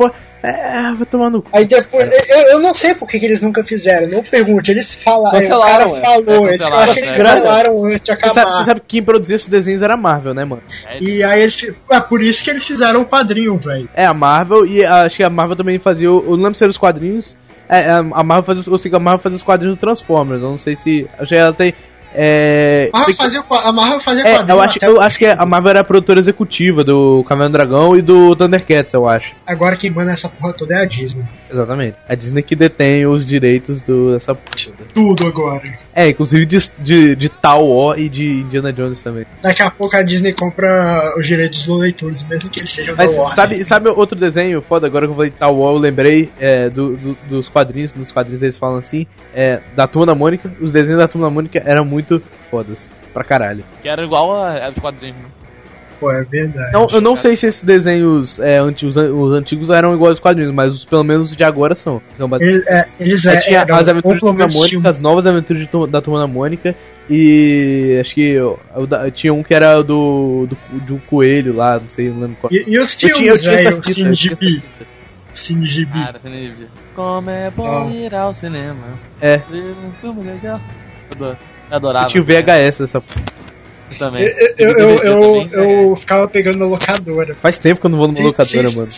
vai tomar no cu. Aí depois, eu não sei por que eles nunca fizeram, não pergunte. Eles falaram, o cara falou, eles falaram que eles gravaram antes de acabar. Você sabe que quem produzia esses desenhos era a Marvel, né, mano? E aí é por isso que eles fizeram o quadrinho, velho. É, a Marvel, e acho que a Marvel também fazia, eu não lembro se eram os quadrinhos. A Marvel fazia os quadrinhos do Transformers, eu não sei se... Acho que ela tem... A Marvel fazia quadrinho. Eu acho que a Marvel era a produtora executiva do Caverna do Dragão e do ThunderCats, eu acho. Agora quem manda essa porra toda é a Disney. Exatamente. A Disney que detém os direitos dessa porra. Tudo agora. É, inclusive de Tau e de Indiana Jones também. Daqui a pouco a Disney compra os direitos dos Looney Tunes, mesmo que eles sejam da Warner. Sabe outro desenho foda? Agora que eu falei de Tau, eu lembrei dos quadrinhos. Nos quadrinhos eles falam assim, da Turma da Mônica. Os desenhos da Turma da Mônica eram muito foda-se, pra caralho. Que era igual a dos quadrinhos, né? Pô, é verdade. Não, eu não sei se esses desenhos antigos eram iguais aos quadrinhos, mas pelo menos os de agora são. Tinha as aventuras da Turma da Mônica, as novas aventuras da Turma da Mônica, e acho que tinha um que era do coelho lá, não sei, não lembro qual. E os filmes, velho, Cinegibi. Cara, Cinegibi. Como é bom ir ao cinema. É. Um filme legal. Eu adorava. Eu tinha o VHS dessa p... Também. Eu ficava pegando na locadora. Faz tempo que eu não vou numa locadora, mano.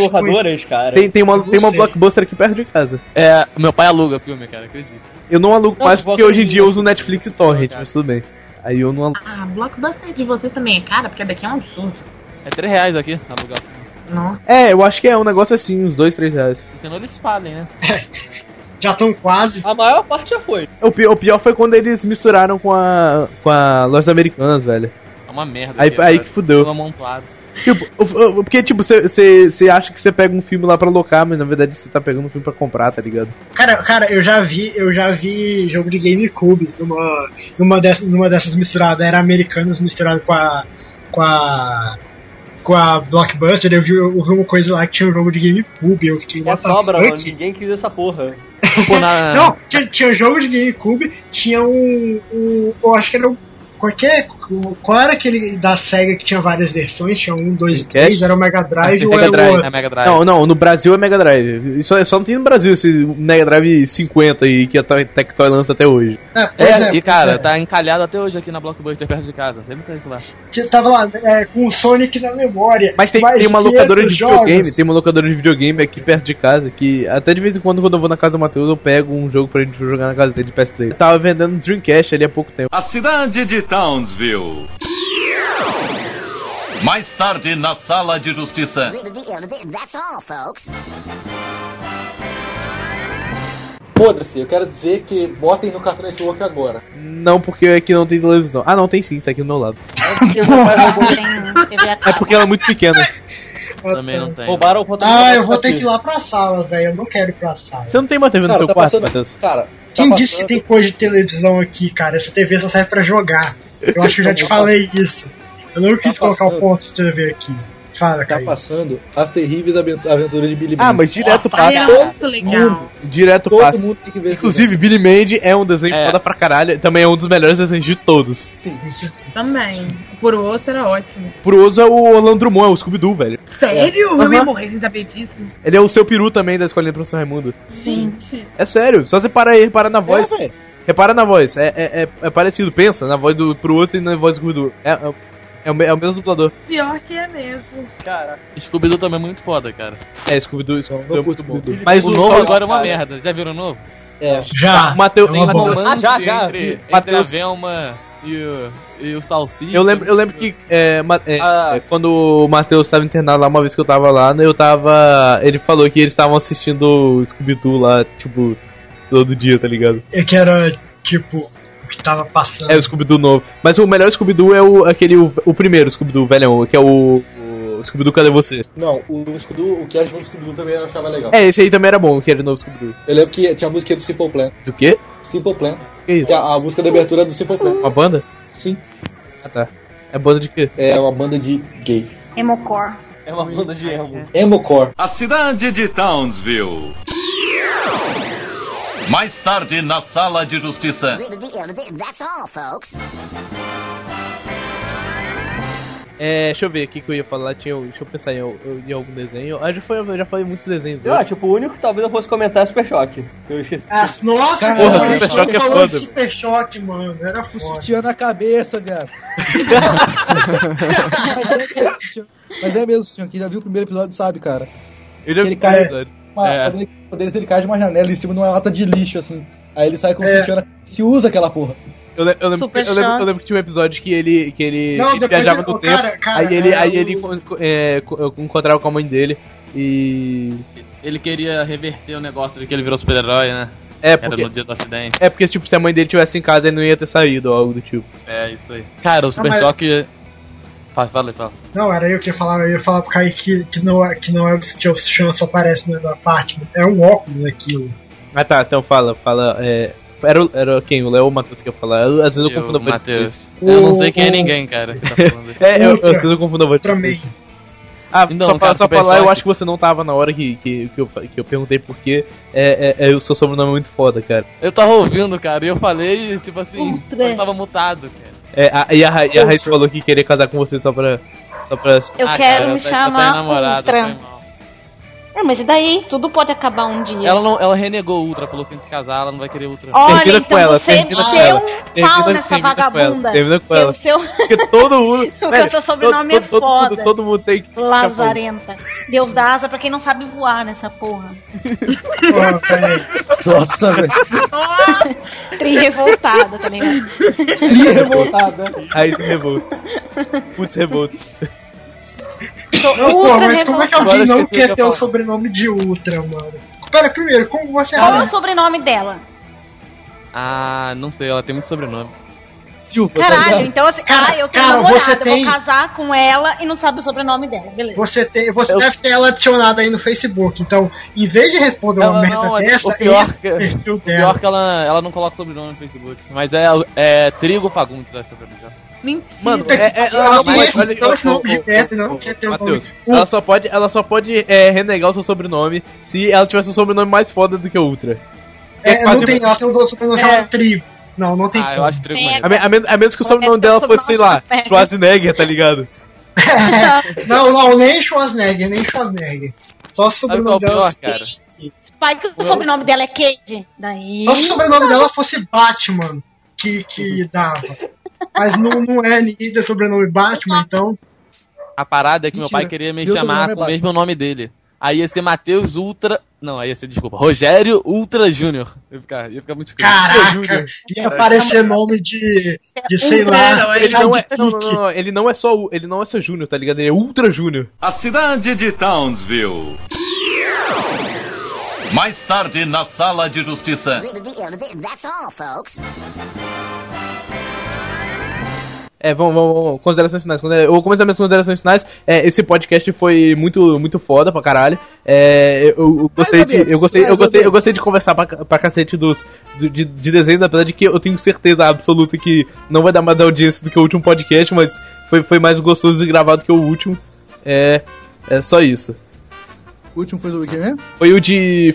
Locadoras, cara. Tem uma Blockbuster aqui perto de casa. É, meu pai aluga filme, cara, acredito. Eu não alugo mais porque hoje em dia eu uso Netflix e Torrent, mas tudo bem. Aí eu não alugo. Ah, Blockbuster de vocês também é cara, porque daqui é um absurdo. É R$3 aqui, alugar o filme. Nossa. É, eu acho que é um negócio assim, uns R$2, R$3. Senão eles falem, né? Já estão quase. A maior parte já foi. O pior foi quando eles misturaram com a Lojas Americanas, velho. É uma merda. Aí que fudeu. Tipo, porque você acha que você pega um filme lá pra alocar, mas na verdade você tá pegando um filme pra comprar, tá ligado? Cara, eu já vi jogo de GameCube numa dessas misturadas. Era Americanas misturado com a Blockbuster. Eu vi uma coisa lá que tinha um jogo de GameCube. Eu fiquei uma sobra, mano. Ninguém quis essa porra. Não, tinha jogo de GameCube, tinha um eu acho que era um... Qual era aquele da SEGA que tinha várias versões? Tinha 1, 2, 3, era o Mega Drive ou era o Mega Drive. Não, no Brasil é Mega Drive. Só não tem no Brasil esse Mega Drive 50 aí que a Tectoy lança até hoje. Cara, tá encalhado até hoje aqui na Blockbuster perto de casa. Sempre tá isso lá. Você tava lá com o Sonic na memória. Mas tem uma locadora de videogame, aqui perto de casa que até de vez em quando eu vou na casa do Matheus eu pego um jogo pra gente jogar na casa dele de PS3. Eu tava vendendo Dreamcast ali há pouco tempo. A cidade de Townsville. Mais tarde na sala de justiça. That's all, folks. Foda-se, eu quero dizer que botem no Cartoon Network agora. Não, porque aqui não tem televisão. Ah, não, tem sim, tá aqui do meu lado. É porque ela é muito pequena. Também não tem. Roubaram o eu vou ter que ir lá pra sala, velho. Eu não quero ir pra sala. Você não tem uma TV no seu quarto, Matheus? Cara, quem disse que tem coisa de televisão aqui, cara? Essa TV só serve pra jogar. Eu acho que eu já te falei isso. Eu não quis colocar o ponto de TV aqui. Fala, tá passando As Terríveis Aventuras de Billy Mandy. Ah, mas direto passa. É muito legal. Todo mundo tem que ver. Inclusive, Billy Mandy é um desenho foda pra caralho. Também é um dos melhores desenhos de todos. Sim. Também. O Puro Osso era ótimo. Puro Osso é o Orlando Drummond, é o Scooby-Doo, velho. Sério? Eu ia morrer sem saber disso. Ele é o seu peru também, da Escolinha do Professor Raimundo. Gente. É sério. Só você parar aí, reparar na voz. É, repara na voz. É parecido. Pensa na voz do Puro Osso e na voz do Scooby-Doo. É o mesmo dublador. Pior que é mesmo. Cara, Scooby-Doo também é muito foda, cara. É, Scooby-Doo é muito bom. Mas o novo agora é uma merda. Já viram o novo? É. Já. Já. Entre a Velma e o Salsicha. Eu lembro que quando o Matheus estava internado lá, uma vez que eu tava lá, ele falou que eles estavam assistindo Scooby-Doo lá, tipo, todo dia, tá ligado? É que era, tipo... que tava passando. É o Scooby-Doo novo. Mas o melhor Scooby-Doo é o primeiro Scooby-Doo, velhão, que é o Scooby-Doo Cadê Você? Não, o Scooby-Doo, o que era do Scooby-Doo também eu achava legal. É, esse aí também era bom, o que era o novo Scooby-Doo. Eu lembro que tinha a música do Simple Plan. Do quê? Simple Plan. Que isso? A música da abertura é do Simple Plan. Uma banda? Sim. Ah, tá. É banda de quê? É uma banda de gay. Emocore. É uma banda de emo. Emocore. A cidade de Townsville. Mais tarde, na Sala de Justiça. That's all, folks. Deixa eu ver o que eu ia falar. Deixa eu pensar em algum desenho. Eu já falei muitos desenhos. O único que talvez eu fosse comentar é Super Choque. Nossa, porra, cara, Super Choque é foda. Super Choque, mano. Era sutiã na cabeça, viado. Mas é mesmo, sutiã. Quem já viu o primeiro episódio sabe, cara. Ele é o primeiro episódio. Ele cai de uma janela em cima de uma lata de lixo, assim. Aí ele sai com o se usa aquela porra. Eu lembro que tinha um episódio que ele não, ele viajava no tempo. Aí ele encontrava com a mãe dele e... Ele queria reverter o negócio de que ele virou super-herói, né? Era no dia do acidente. É porque, tipo, se a mãe dele estivesse em casa, ele não ia ter saído ou algo do tipo. É, isso aí. Cara, o Super Choque... Fala. Não, era eu que ia falar. Eu ia falar pro Caíque que não é o que só aparece na parte. É um óculos aquilo. Ah, tá, então fala. Era quem? O Léo ou o Matheus que ia falar? Às vezes eu confundo a voz. Matheus. Eu não sei quem é ninguém, cara. Que tá falando. Às vezes eu confundo a voz. Também. Eu acho que você não tava na hora que eu perguntei porque o seu sobrenome é muito foda, cara. Eu tava ouvindo, cara, e eu falei, tipo assim, eu tava mutado, cara. E a Raíssa falou que queria casar com você só pra... Eu quero me chamar Ultra. É, mas e daí? Tudo pode acabar um dia. Ela renegou Ultra, falou que antes de casar, ela não vai querer Ultra. Olha, termina então com ela, você encheu um pau nessa vagabunda. Termina com ela. Porque todo mundo... Porque o seu sobrenome é foda. Todo mundo tem que... Lazarenta. Deus dá asa pra quem não sabe voar nessa porra. Nossa, velho. Tri revoltada, tá ligado? Tri revoltada. Aí se revolta. Putz, revolta. Pô, mas como é que alguém não quer ter o sobrenome de Ultra, mano? Pera, primeiro, como você... Qual é o sobrenome dela? Ah, não sei, ela tem muito sobrenome. Silva, caralho, tá, então assim, eu tenho namorada, vou casar com ela e não sabe o sobrenome dela, beleza. Você deve ter ela adicionada aí no Facebook, então em vez de responder uma merda dessa... O pior que ela não coloca sobrenome no Facebook, mas é Trigo Fagundes, essa pra mim já. Mentira. Mano, ela só pode renegar o seu sobrenome se ela tivesse um sobrenome mais foda do que o Ultra. Ela tem um sobrenome chamado Trigo. Não tem como. Eu acho Trigo. A menos que o sobrenome dela fosse, sei lá, Schwarzenegger, tá ligado? Nem Schwarzenegger. Só se o sobrenome dela... Cara? Vai que o sobrenome dela é Cage. Daí... Só se o sobrenome dela fosse Batman, que dava... Mas não é ninguém do sobrenome Batman, então... A parada é que Mentira. Meu pai queria me chamar com o mesmo nome dele. Aí ia ser Matheus Ultra... Não, aí ia ser, desculpa, Rogério Ultra Júnior. Ia ficar muito... Caraca, ia aparecer nome de sei lá... Ele não é só Júnior, tá ligado? Ele é Ultra Júnior. A cidade de Townsville. Mais tarde, na Sala de Justiça. That's all, folks. Vamos, considerações finais. Eu vou começar minhas considerações finais. Esse podcast foi muito, muito foda pra caralho. Eu gostei de conversar pra cacete de desenhos, apesar de que eu tenho certeza absoluta que não vai dar mais audiência do que o último podcast, mas foi mais gostoso de gravar do que o último. É só isso. O último foi do que mesmo? Foi o de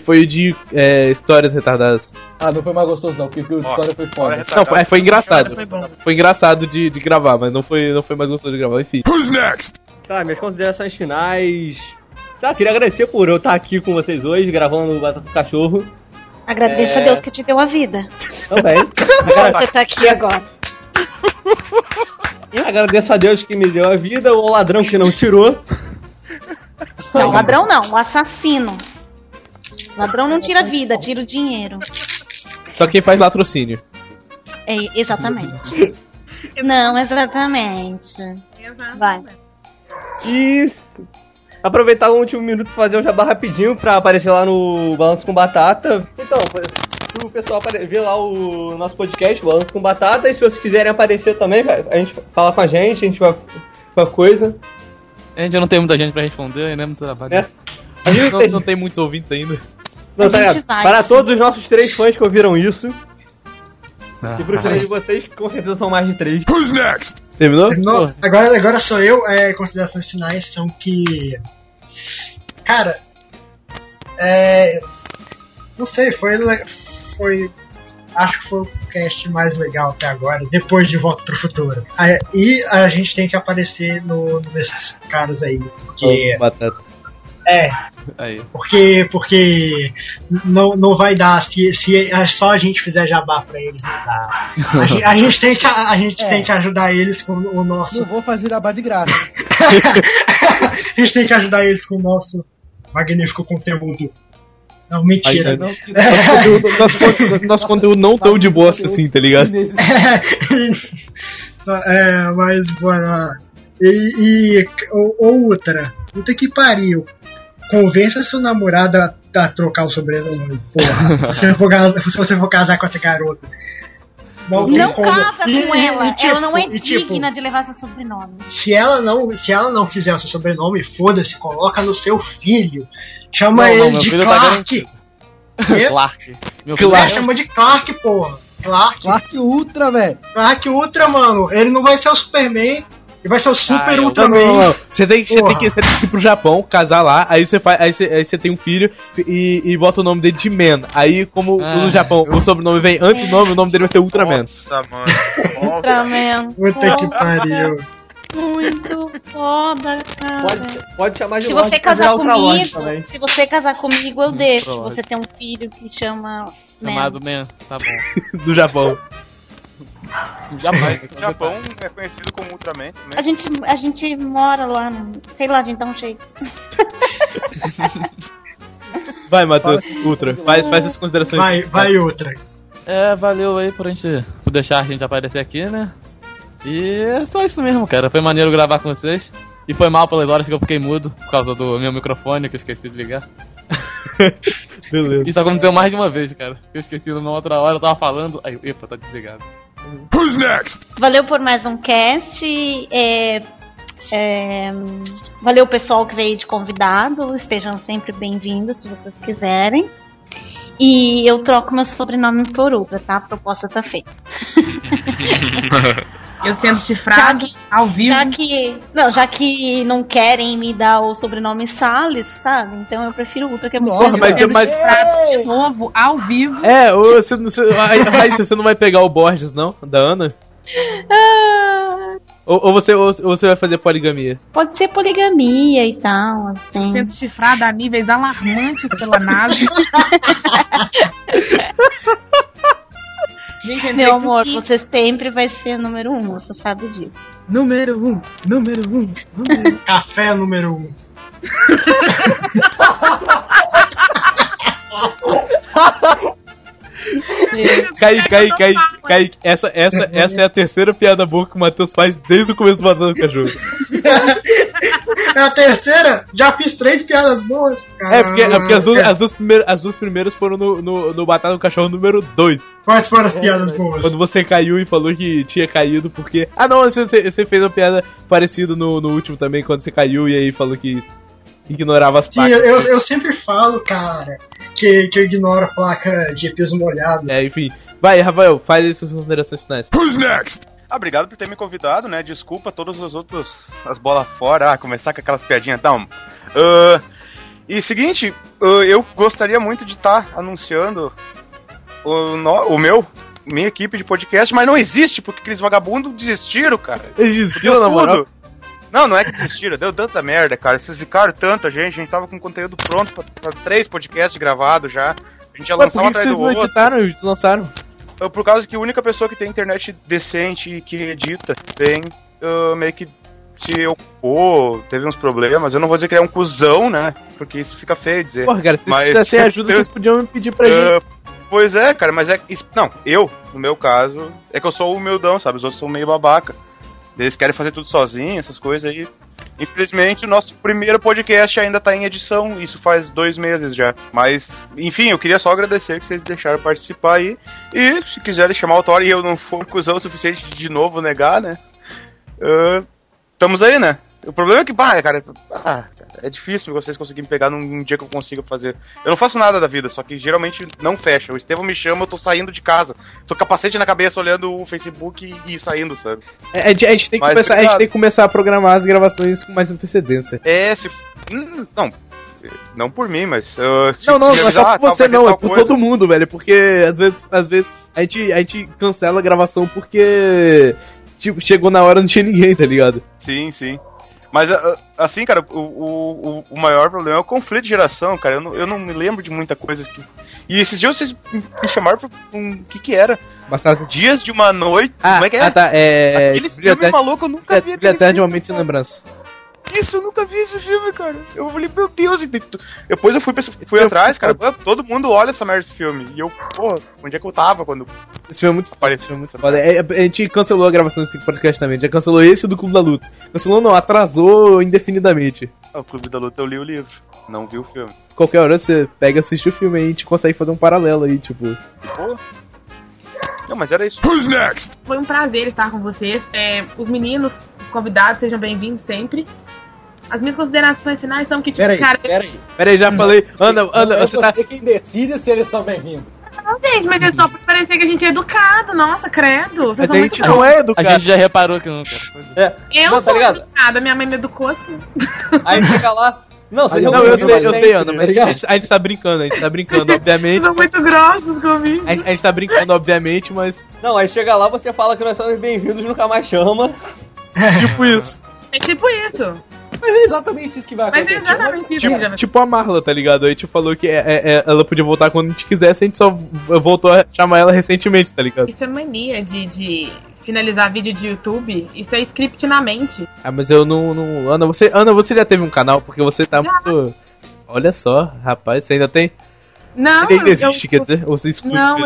histórias retardadas. Ah, não foi mais gostoso não, porque o de história foi foda. Não, foi engraçado. Foi engraçado de gravar, mas não foi mais gostoso de gravar, enfim. Who's next? Tá, minhas considerações finais. Sabe, queria agradecer por eu estar aqui com vocês hoje, gravando o Batata do Cachorro. Agradeço a Deus que te deu a vida. Também. Você tá aqui agora. Agradeço a Deus que me deu a vida, o ladrão que não tirou. Não, ladrão não, o assassino. Ladrão não tira vida, tira o dinheiro. Só quem faz latrocínio. É, exatamente. Não, exatamente. Vai. Isso. Aproveitar o último minuto pra fazer um jabá rapidinho pra aparecer lá no Balanço com Batata. Então, o pessoal vê lá o nosso podcast, Balanço com Batata. E se vocês quiserem aparecer também, a gente fala com a gente vai uma coisa. A gente não tem muita gente pra responder, né? Muito trabalho. É. A gente não tem muitos ouvintes ainda. Não, tá ligado? Para todos os nossos 3 fãs que ouviram isso. E pro 3 de vocês, com certeza são mais de 3. Who's next? Terminou? Terminou. Agora sou eu. Considerações finais são que... Cara... Não sei, foi... Acho que foi o cast mais legal até agora, depois de Volta pro Futuro. E a gente tem que aparecer nesses caras aí. Porque. Aí. Porque não vai dar. Se só a gente fizer jabá pra eles, não dá. A gente tem que ajudar eles com o nosso. Não vou fazer jabá de graça. A gente tem que ajudar eles com o nosso magnífico conteúdo. Não, mentira. Nosso conteúdo não tão de bosta assim, tá ligado? Mas bora. E outra, puta que pariu. Convença seu namorado a trocar o sobrenome, porra. Se você for casar com essa garota. Não casa com ela. Ela não é digna de levar seu sobrenome. Se ela não quiser o seu sobrenome, foda-se, coloca no seu filho. Chama ele de Clark. Clark. Chama de Clark, porra. Clark Ultra, velho. Clark Ultra, mano. Ele não vai ser o Superman. Ele vai ser o Super Ultra Man. Você tem que ir pro Japão, casar lá. Aí você tem um filho e bota o nome dele de Man. Aí, como no Japão o sobrenome vem antes do nome, o nome dele vai ser Ultraman. Nossa, mano. Ultraman. Puta que pariu. Muito foda, cara. Pode chamar de se você casar comigo, se você casar comigo, eu deixo. Se você tem um filho que chama... Chamado Man. Tá bom. Do Japão. O Japão é conhecido como Ultraman também. A gente mora lá, sei lá, a gente dá um jeito. Vai, Matheus Ultra, faz as considerações. Vai Ultra. Valeu aí por deixar a gente aparecer aqui, né? E é só isso mesmo, cara. Foi maneiro gravar com vocês. E foi mal pelas horas que eu fiquei mudo por causa do meu microfone que eu esqueci de ligar. Beleza. Isso aconteceu mais de uma vez, cara. Eu esqueci numa outra hora, eu tava falando. Aí, epa, tá desligado. Who's next? Valeu por mais um cast. Valeu o pessoal que veio de convidado. Estejam sempre bem-vindos se vocês quiserem. E eu troco meu sobrenome por Ultra, tá? A proposta tá feita. Eu sendo chifrado ao vivo. Já que não querem me dar o sobrenome Salles, sabe? Então eu prefiro Ultra, que é muito bom. Mas sendo chifrado de novo, ao vivo. Raíssa, você não vai pegar o Borges, não? Da Ana? Ou você vai fazer poligamia? Pode ser poligamia e tal, assim. Sendo chifrada a níveis alarmantes pela nave. Gente, meu amor, você sempre vai ser número 1, você sabe disso. Número 1. Café número 1. Caíque. Essa é a terceira piada boa que o Matheus faz desde o começo do Batata do Cachorro. É a terceira? Já fiz 3 piadas boas, cara. É porque as duas primeiras foram no Batata do Cachorro número 2. Quais foram as piadas boas? Quando você caiu e falou que tinha caído porque... Ah, não, você fez uma piada parecida no último também, quando você caiu e aí falou que... ignorava as placas. Sim, eu sempre falo, cara, que eu ignoro a placa de peso molhado. Enfim. Vai, Rafael, faz essas considerações finais. Who's next? Ah, obrigado por ter me convidado, né? Desculpa todas as outras as bolas fora. Ah, começar com aquelas piadinhas e tal. E seguinte, eu gostaria muito de estar anunciando minha equipe de podcast, mas não existe, porque aqueles vagabundos desistiram, cara. Desistiram, na moral? Não é que desistiram, deu tanta merda, cara. Vocês ficaram tanta gente, a gente tava com conteúdo pronto pra 3 podcasts gravados já. A gente já lançou um atrás do outro. Por que vocês não editaram e lançaram? Por causa que a única pessoa que tem internet decente e que edita tem meio que se ocupou, teve uns problemas. Eu não vou dizer que ele é um cuzão, né? Porque isso fica feio dizer. Porra, cara, se vocês quisessem ajuda, vocês podiam me pedir pra gente. Pois é, cara, mas é... Não, eu, no meu caso, é que eu sou humildão, sabe? Os outros são meio babaca. Eles querem fazer tudo sozinho, essas coisas aí. Infelizmente, o nosso primeiro podcast ainda tá em edição. Isso faz 2 meses já. Mas, enfim, eu queria só agradecer que vocês deixaram participar aí. E, se quiserem chamar outra hora e eu não for cuzão o suficiente de novo negar, né? Estamos aí, né? O problema é que, é difícil vocês conseguirem pegar num dia que eu consiga fazer. Eu não faço nada da vida, só que geralmente não fecha. O Estevão me chama, eu tô saindo de casa. Tô capacete na cabeça olhando o Facebook e saindo, sabe? A gente tem que começar a programar as gravações com mais antecedência. Não por mim, mas... não é só por você não, é por todo mundo, velho. Porque às vezes a gente cancela a gravação porque tipo, chegou na hora e não tinha ninguém, tá ligado? Sim, sim. Mas, assim, cara, o maior problema é o conflito de geração, cara. Eu não me lembro de muita coisa. E esses dias vocês me chamaram pra um... que era? Bastante. Dias de uma noite... Como é que é? Aquele filme maluco eu nunca vi. Até de uma mente sem lembrança. Isso, eu nunca vi esse filme, cara. Eu falei, meu Deus. Depois eu fui atrás, cara. Todo mundo olha essa merda desse filme. E eu, porra, onde é que eu tava quando... Esse filme é muito foda. A gente cancelou a gravação desse podcast também. Já cancelou esse do Clube da Luta. Cancelou não, atrasou indefinidamente. O Clube da Luta eu li o livro. Não vi o filme. Qualquer hora você pega e assiste o filme e a gente consegue fazer um paralelo aí, tipo... Porra. Não, mas era isso. Who's next? Foi um prazer estar com vocês. Os meninos, os convidados, sejam bem-vindos sempre. As minhas considerações finais são que, tipo, Peraí, já falei. Anda, você tá... quem decide se eles são bem-vindos. Não, gente, mas é só pra parecer que a gente é educado, nossa, credo. Mas a gente não é educado. A gente já reparou que não. Eu sou educada, minha mãe me educou assim. Aí fica lá. Eu sei, Ana, mas a gente tá brincando, obviamente. São muito grossos comigo. A gente tá brincando, obviamente, mas... Não, aí chega lá, você fala que nós somos bem-vindos, nunca mais chama. Tipo isso. É tipo isso. Mas é exatamente isso que vai acontecer. Tipo a Marla, tá ligado? A gente falou que ela podia voltar quando a gente quisesse, a gente só voltou a chamar ela recentemente, tá ligado? Isso é mania de finalizar vídeo de YouTube. Isso é script na mente. Ah, mas eu não... Ana, você já teve um canal? Porque você tá já. Muito... Olha só, rapaz, você ainda tem... Não,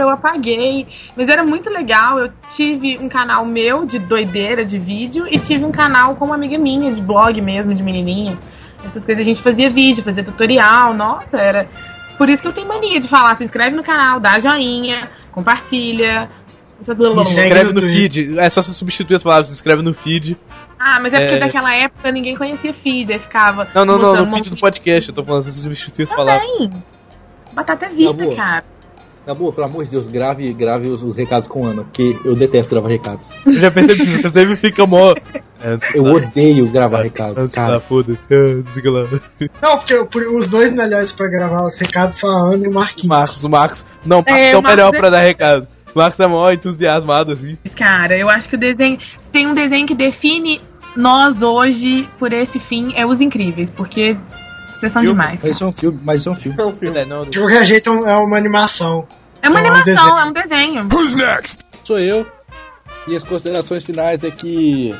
eu apaguei. Mas era muito legal. Eu tive um canal meu de doideira de vídeo e tive um canal com uma amiga minha, de blog mesmo, de menininha. Essas coisas a gente fazia vídeo, fazia tutorial. Nossa, era. Por isso que eu tenho mania de falar: se inscreve no canal, dá joinha, compartilha. Se inscreve no feed. É só você substituir as palavras: se inscreve no feed. Ah, mas é porque naquela época ninguém conhecia feed. Aí ficava. Não, no feed do podcast. Eu tô falando: se substituir as palavras. Batata é vida, Nabu, cara. Nabu, pelo amor de Deus, grave os recados com Ana, porque eu detesto gravar recados. Eu já percebi, você sempre fica mó... eu odeio gravar recados, cara. Foda-se, não, porque os dois melhores pra gravar os recados são a Ana e o Marquinhos. O Marcos. Não, o melhor pra dar recado. O Marcos é mó entusiasmado, assim. Cara, eu acho que o desenho... Se tem um desenho que define nós hoje por esse fim, é Os Incríveis, porque... Vocês são demais. Mas isso é um filme. De qualquer jeito é uma animação. É um desenho. Who's next? Sou eu. E as considerações finais é que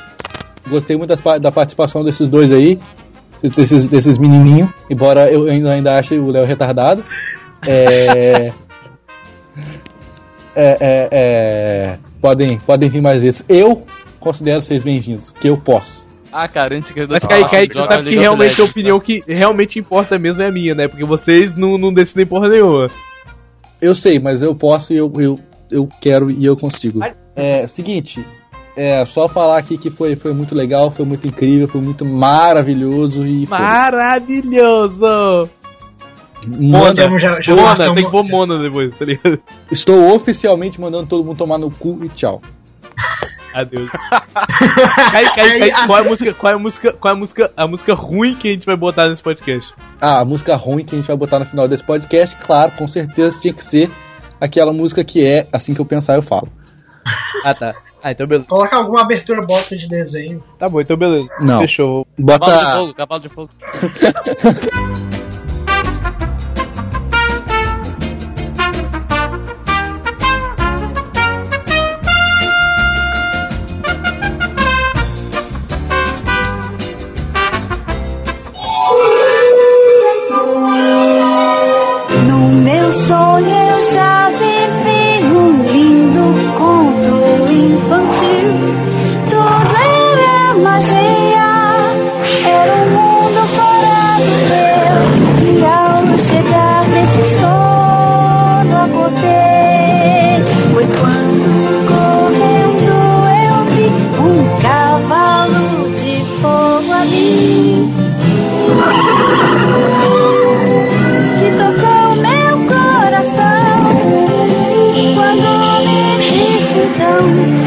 gostei muito da participação desses dois aí. Desses menininhos. Embora eu ainda ache o Léo retardado. Podem vir mais vezes. Eu considero vocês bem-vindos. Que eu posso. Ah, cara, antes que eu... Mas, Caíque, você sabe que realmente a opinião que realmente importa mesmo é a minha, né? Porque vocês não decidem porra nenhuma. Eu sei, mas eu posso e eu quero e eu consigo. Seguinte, só falar aqui que foi muito legal, foi muito incrível, foi muito maravilhoso e... Maravilhoso! Mona, tem que pôr Mona depois, tá ligado? Estou oficialmente mandando todo mundo tomar no cu e tchau. Adeus. Cai. Qual é a música ruim que a gente vai botar nesse podcast? Ah, a música ruim que a gente vai botar no final desse podcast, claro, com certeza tinha que ser aquela música que é Assim Que Eu Pensar Eu Falo. Ah, tá. Ah, então beleza. Coloca alguma abertura bosta de desenho. Tá bom, então beleza. Não. Fechou. Bota... Cavalo de fogo. No meu sonho eu já vivi um lindo conto infantil. Tudo era magia, era um mundo fora do meu. E ao chegar nesse sono acordei, foi quando correndo eu vi um cavalo de fogo ali que tocou meu coração quando me disse então.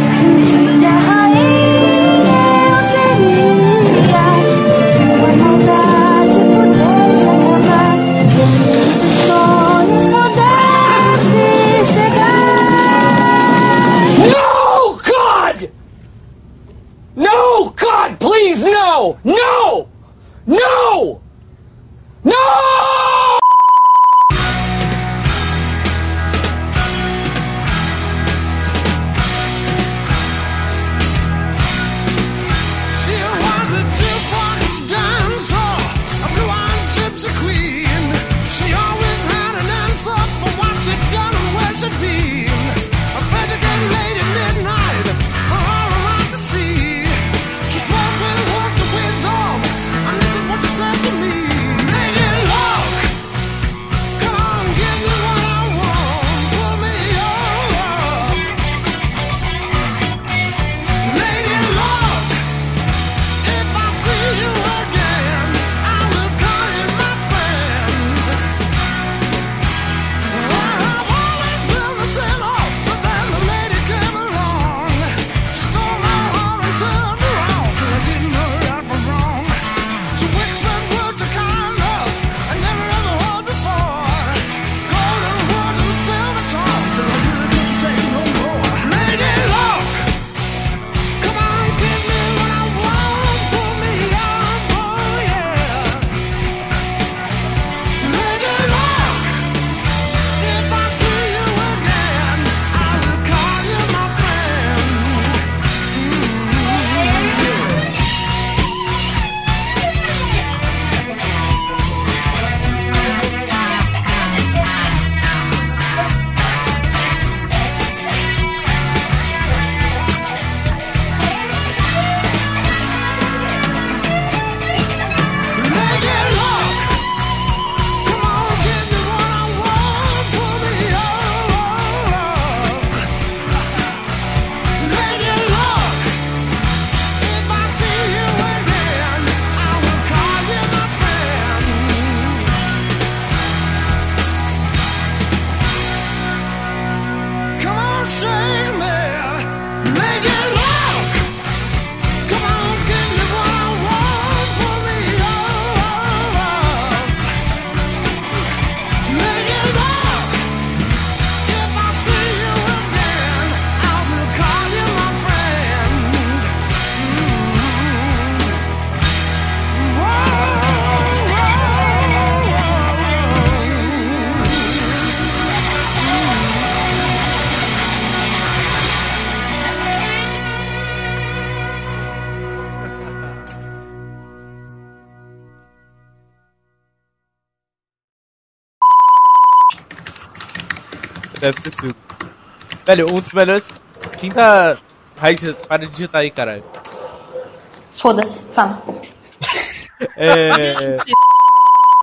Deve ter sido. Velho, um dos melhores. Quinta. Raíssa, para de digitar aí, caralho. Foda-se, fala.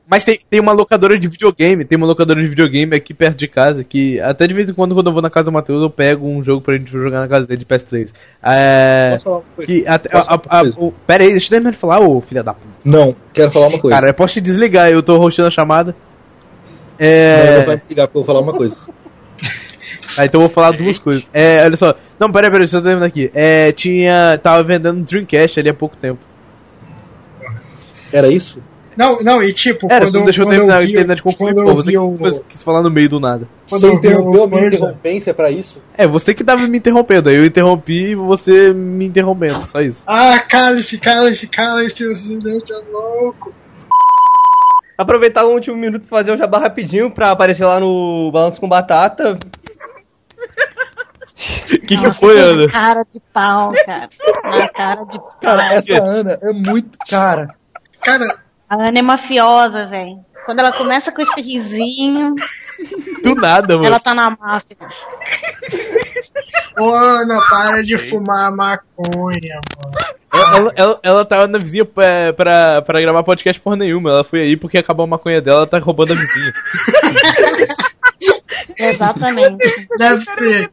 Mas tem uma locadora de videogame. Tem uma locadora de videogame aqui perto de casa. Que até de vez em quando eu vou na casa do Matheus, eu pego um jogo pra gente jogar na casa dele de PS3. Pera aí, deixa eu terminar de falar, ô filha da puta. Não, quero falar uma coisa. Cara, eu posso te desligar, eu tô hostando a chamada. Não, vai me desligar porque eu vou falar uma coisa. Ah, então eu vou falar duas coisas. É, olha só. Não, peraí, só tô lembrando aqui. É, tava vendendo Dreamcast ali há pouco tempo. Era isso? Não, e tipo... Era, você não deixou terminar de concluir, pô. Você quis falar no meio do nada. Quando eu interrompeu a minha interrompência pra isso? É, você que tava me interrompendo. Aí eu interrompi e você me interrompendo, só isso. Ah, cala-se, você é louco. Aproveitar o último minuto pra fazer um jabá rapidinho pra aparecer lá no Balanço com Batata. Que nossa, foi, Ana? Cara de pau, cara. Uma cara de pau. Cara, essa Ana é muito cara. Cara... A Ana é mafiosa, velho. Quando ela começa com esse risinho... Do nada, mano. Ela tá na máfia. Ô, Ana, para de fumar maconha, mano. Ela tava na vizinha pra gravar podcast porra nenhuma. Ela foi aí porque acabou a maconha dela, ela tá roubando a vizinha. Exatamente. Deve ser.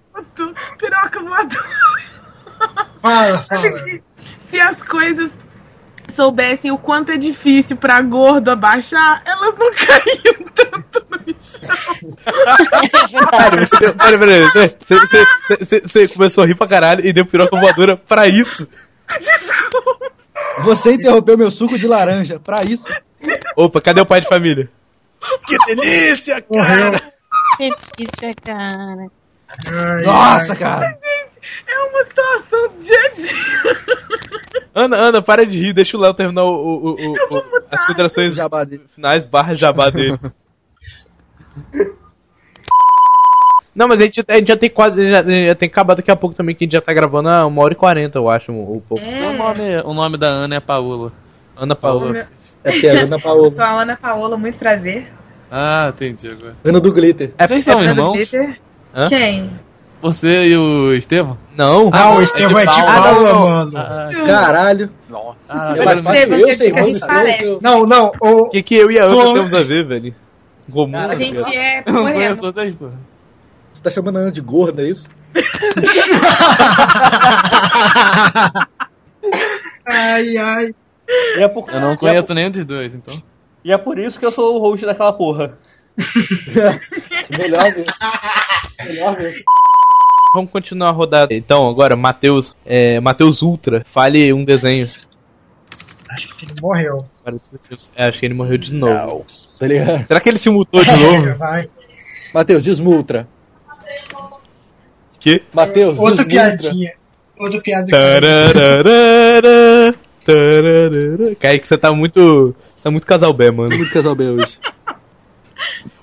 Piroca voadora. Fala. Se as coisas... soubessem o quanto é difícil pra gordo abaixar, elas não caíam tanto no chão. Você começou a rir pra caralho e deu piroca voadora pra isso. Desculpa. Você interrompeu meu suco de laranja, pra isso. Opa, cadê o pai de família? Que delícia, cara! Que delícia, cara. Ai, nossa, cara! É uma situação do dia a dia. Ana, para de rir. Deixa o Léo terminar as considerações finais / jabá dele. Não, mas a gente já tem quase... Já tem acabado daqui a pouco também, que a gente já tá gravando há 1h40, eu acho. Pouco. É. O nome da Ana é Paola. Ana Paola. É que é Ana Paola. Eu sou a Ana Paola, muito prazer. Ah, entendi agora. Ana do Glitter. Vocês são irmãos? Quem? Você e o Estevão? Não. Ah, o Estevão é de Paula, mano. Caralho. Nossa. Mas eu sei, irmão. Não. O que eu e a Ana temos a ver, velho? Romano. A gente é porra. Você tá chamando a Ana de gorda, é isso? Ai. Eu não conheço nenhum dos dois, então. E é por isso que eu sou o host daquela porra. Melhor mesmo. Vamos continuar a rodada. Então, agora, Matheus Ultra, fale um desenho. Acho que ele morreu. Acho que ele morreu de novo. Não. Será que ele se mutou de novo? Matheus, desmutra. Que? Matheus, desmutra. Outra piadinha. Caíque, você tá muito... Você tá muito casal B, mano. Muito casal B hoje.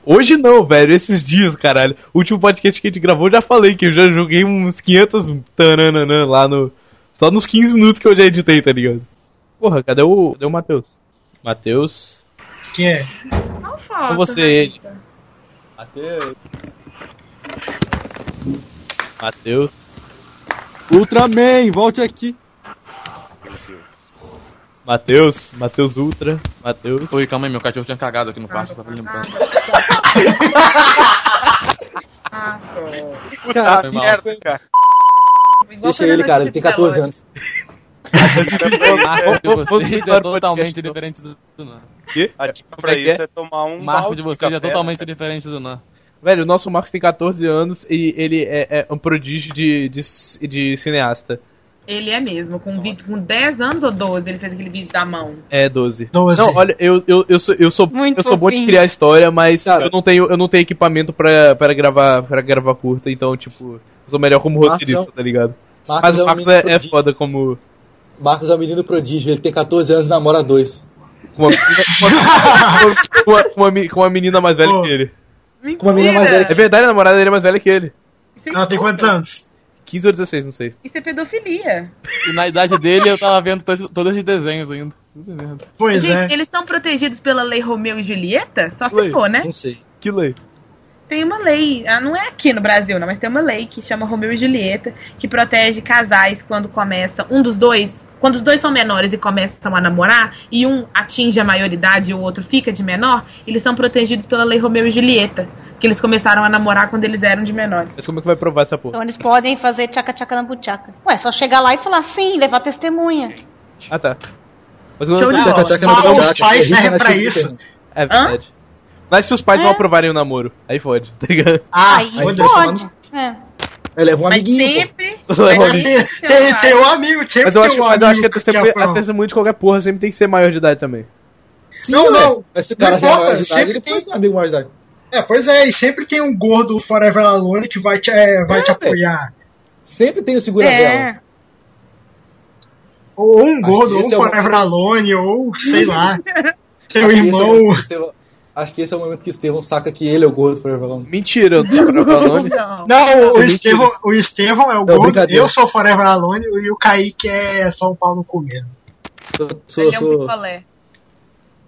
Hoje não, velho, esses dias, caralho. O último podcast que a gente gravou, eu já falei que eu já joguei uns 500 tananana lá no... Só nos 15 minutos que eu já editei, tá ligado? Porra, cadê o Matheus? Matheus? Quem é? Não fala. Com você, ele. Matheus. Ultraman, volte aqui. Matheus Ultra, Matheus... Oi, calma aí, meu cachorro tinha cagado aqui no quarto, eu tava limpando. Puta merda, cara. Deixa ele, cara, ele tem 14 anos. Você é totalmente diferente do nosso. A dica pra isso é tomar um... O marco de vocês é totalmente diferente do nosso. Velho, o nosso Marcos tem 14 anos e ele é um prodígio de cineasta. Ele é mesmo, com um vídeo com 10 anos ou 12, ele fez aquele vídeo da mão. É, 12. Não, olha, eu sou bom de criar história, mas cara, eu não tenho equipamento pra gravar curta, então, tipo, eu sou melhor como roteirista, tá ligado? Mas o Marcos é foda como... Marcos é um menino prodígio, ele tem 14 anos e namora 2. Com uma menina mais velha que ele. Mentira. Com uma menina mais velha que ele. É verdade, a namorada dele é mais velha que ele. Ela tem quantos anos? 15 ou 16, não sei. Isso é pedofilia. E na idade dele eu tava vendo todos esses desenhos ainda. Pois gente, é. Gente, eles estão protegidos pela lei Romeu e Julieta? Só lei, se for, né? Não sei. Que lei? Tem uma lei, não é aqui no Brasil, não, mas tem uma lei que chama Romeu e Julieta, que protege casais quando começa quando os dois são menores e começam a namorar, e um atinge a maioridade e o outro fica de menor, eles são protegidos pela lei Romeu e Julieta, porque eles começaram a namorar quando eles eram de menores. Mas como é que vai provar essa porra? Então eles podem fazer tchaca-tchaca na buchaca. Ué, só chegar lá e falar sim, levar testemunha. Ah, tá. Mas quando os pais servem pra isso. É verdade. Mas se os pais não aprovarem o namoro, aí fode, tá ligado? Ah, aí pode. Leva um amiguinho. Tem um amigo, sempre tem um amigo. Mas eu acho que até muito de qualquer porra sempre tem que ser maior de idade também. Sim, não. Esse cara já é maior de idade, sempre tem um amigo maior de idade. É, pois é, e sempre tem um gordo Forever Alone que vai te apoiar. Sempre tem o segurador. É. Ou um gordo, ou um Forever Alone, ou sei lá. Teu irmão. Acho que esse é o momento que o Estevão saca que ele é o gordo Forever Alone. Mentira, eu não sou Forever Alone. Não, o Estevão é o gordo, eu sou Forever Alone e o Caíque é São Paulo comendo. Ele é um picolé.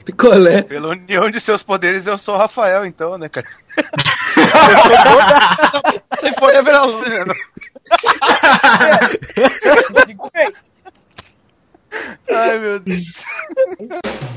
Picolé. Pela união de seus poderes, eu sou o Rafael, então, né, cara? Eu sou Forever Alone, né? Ai, meu Deus.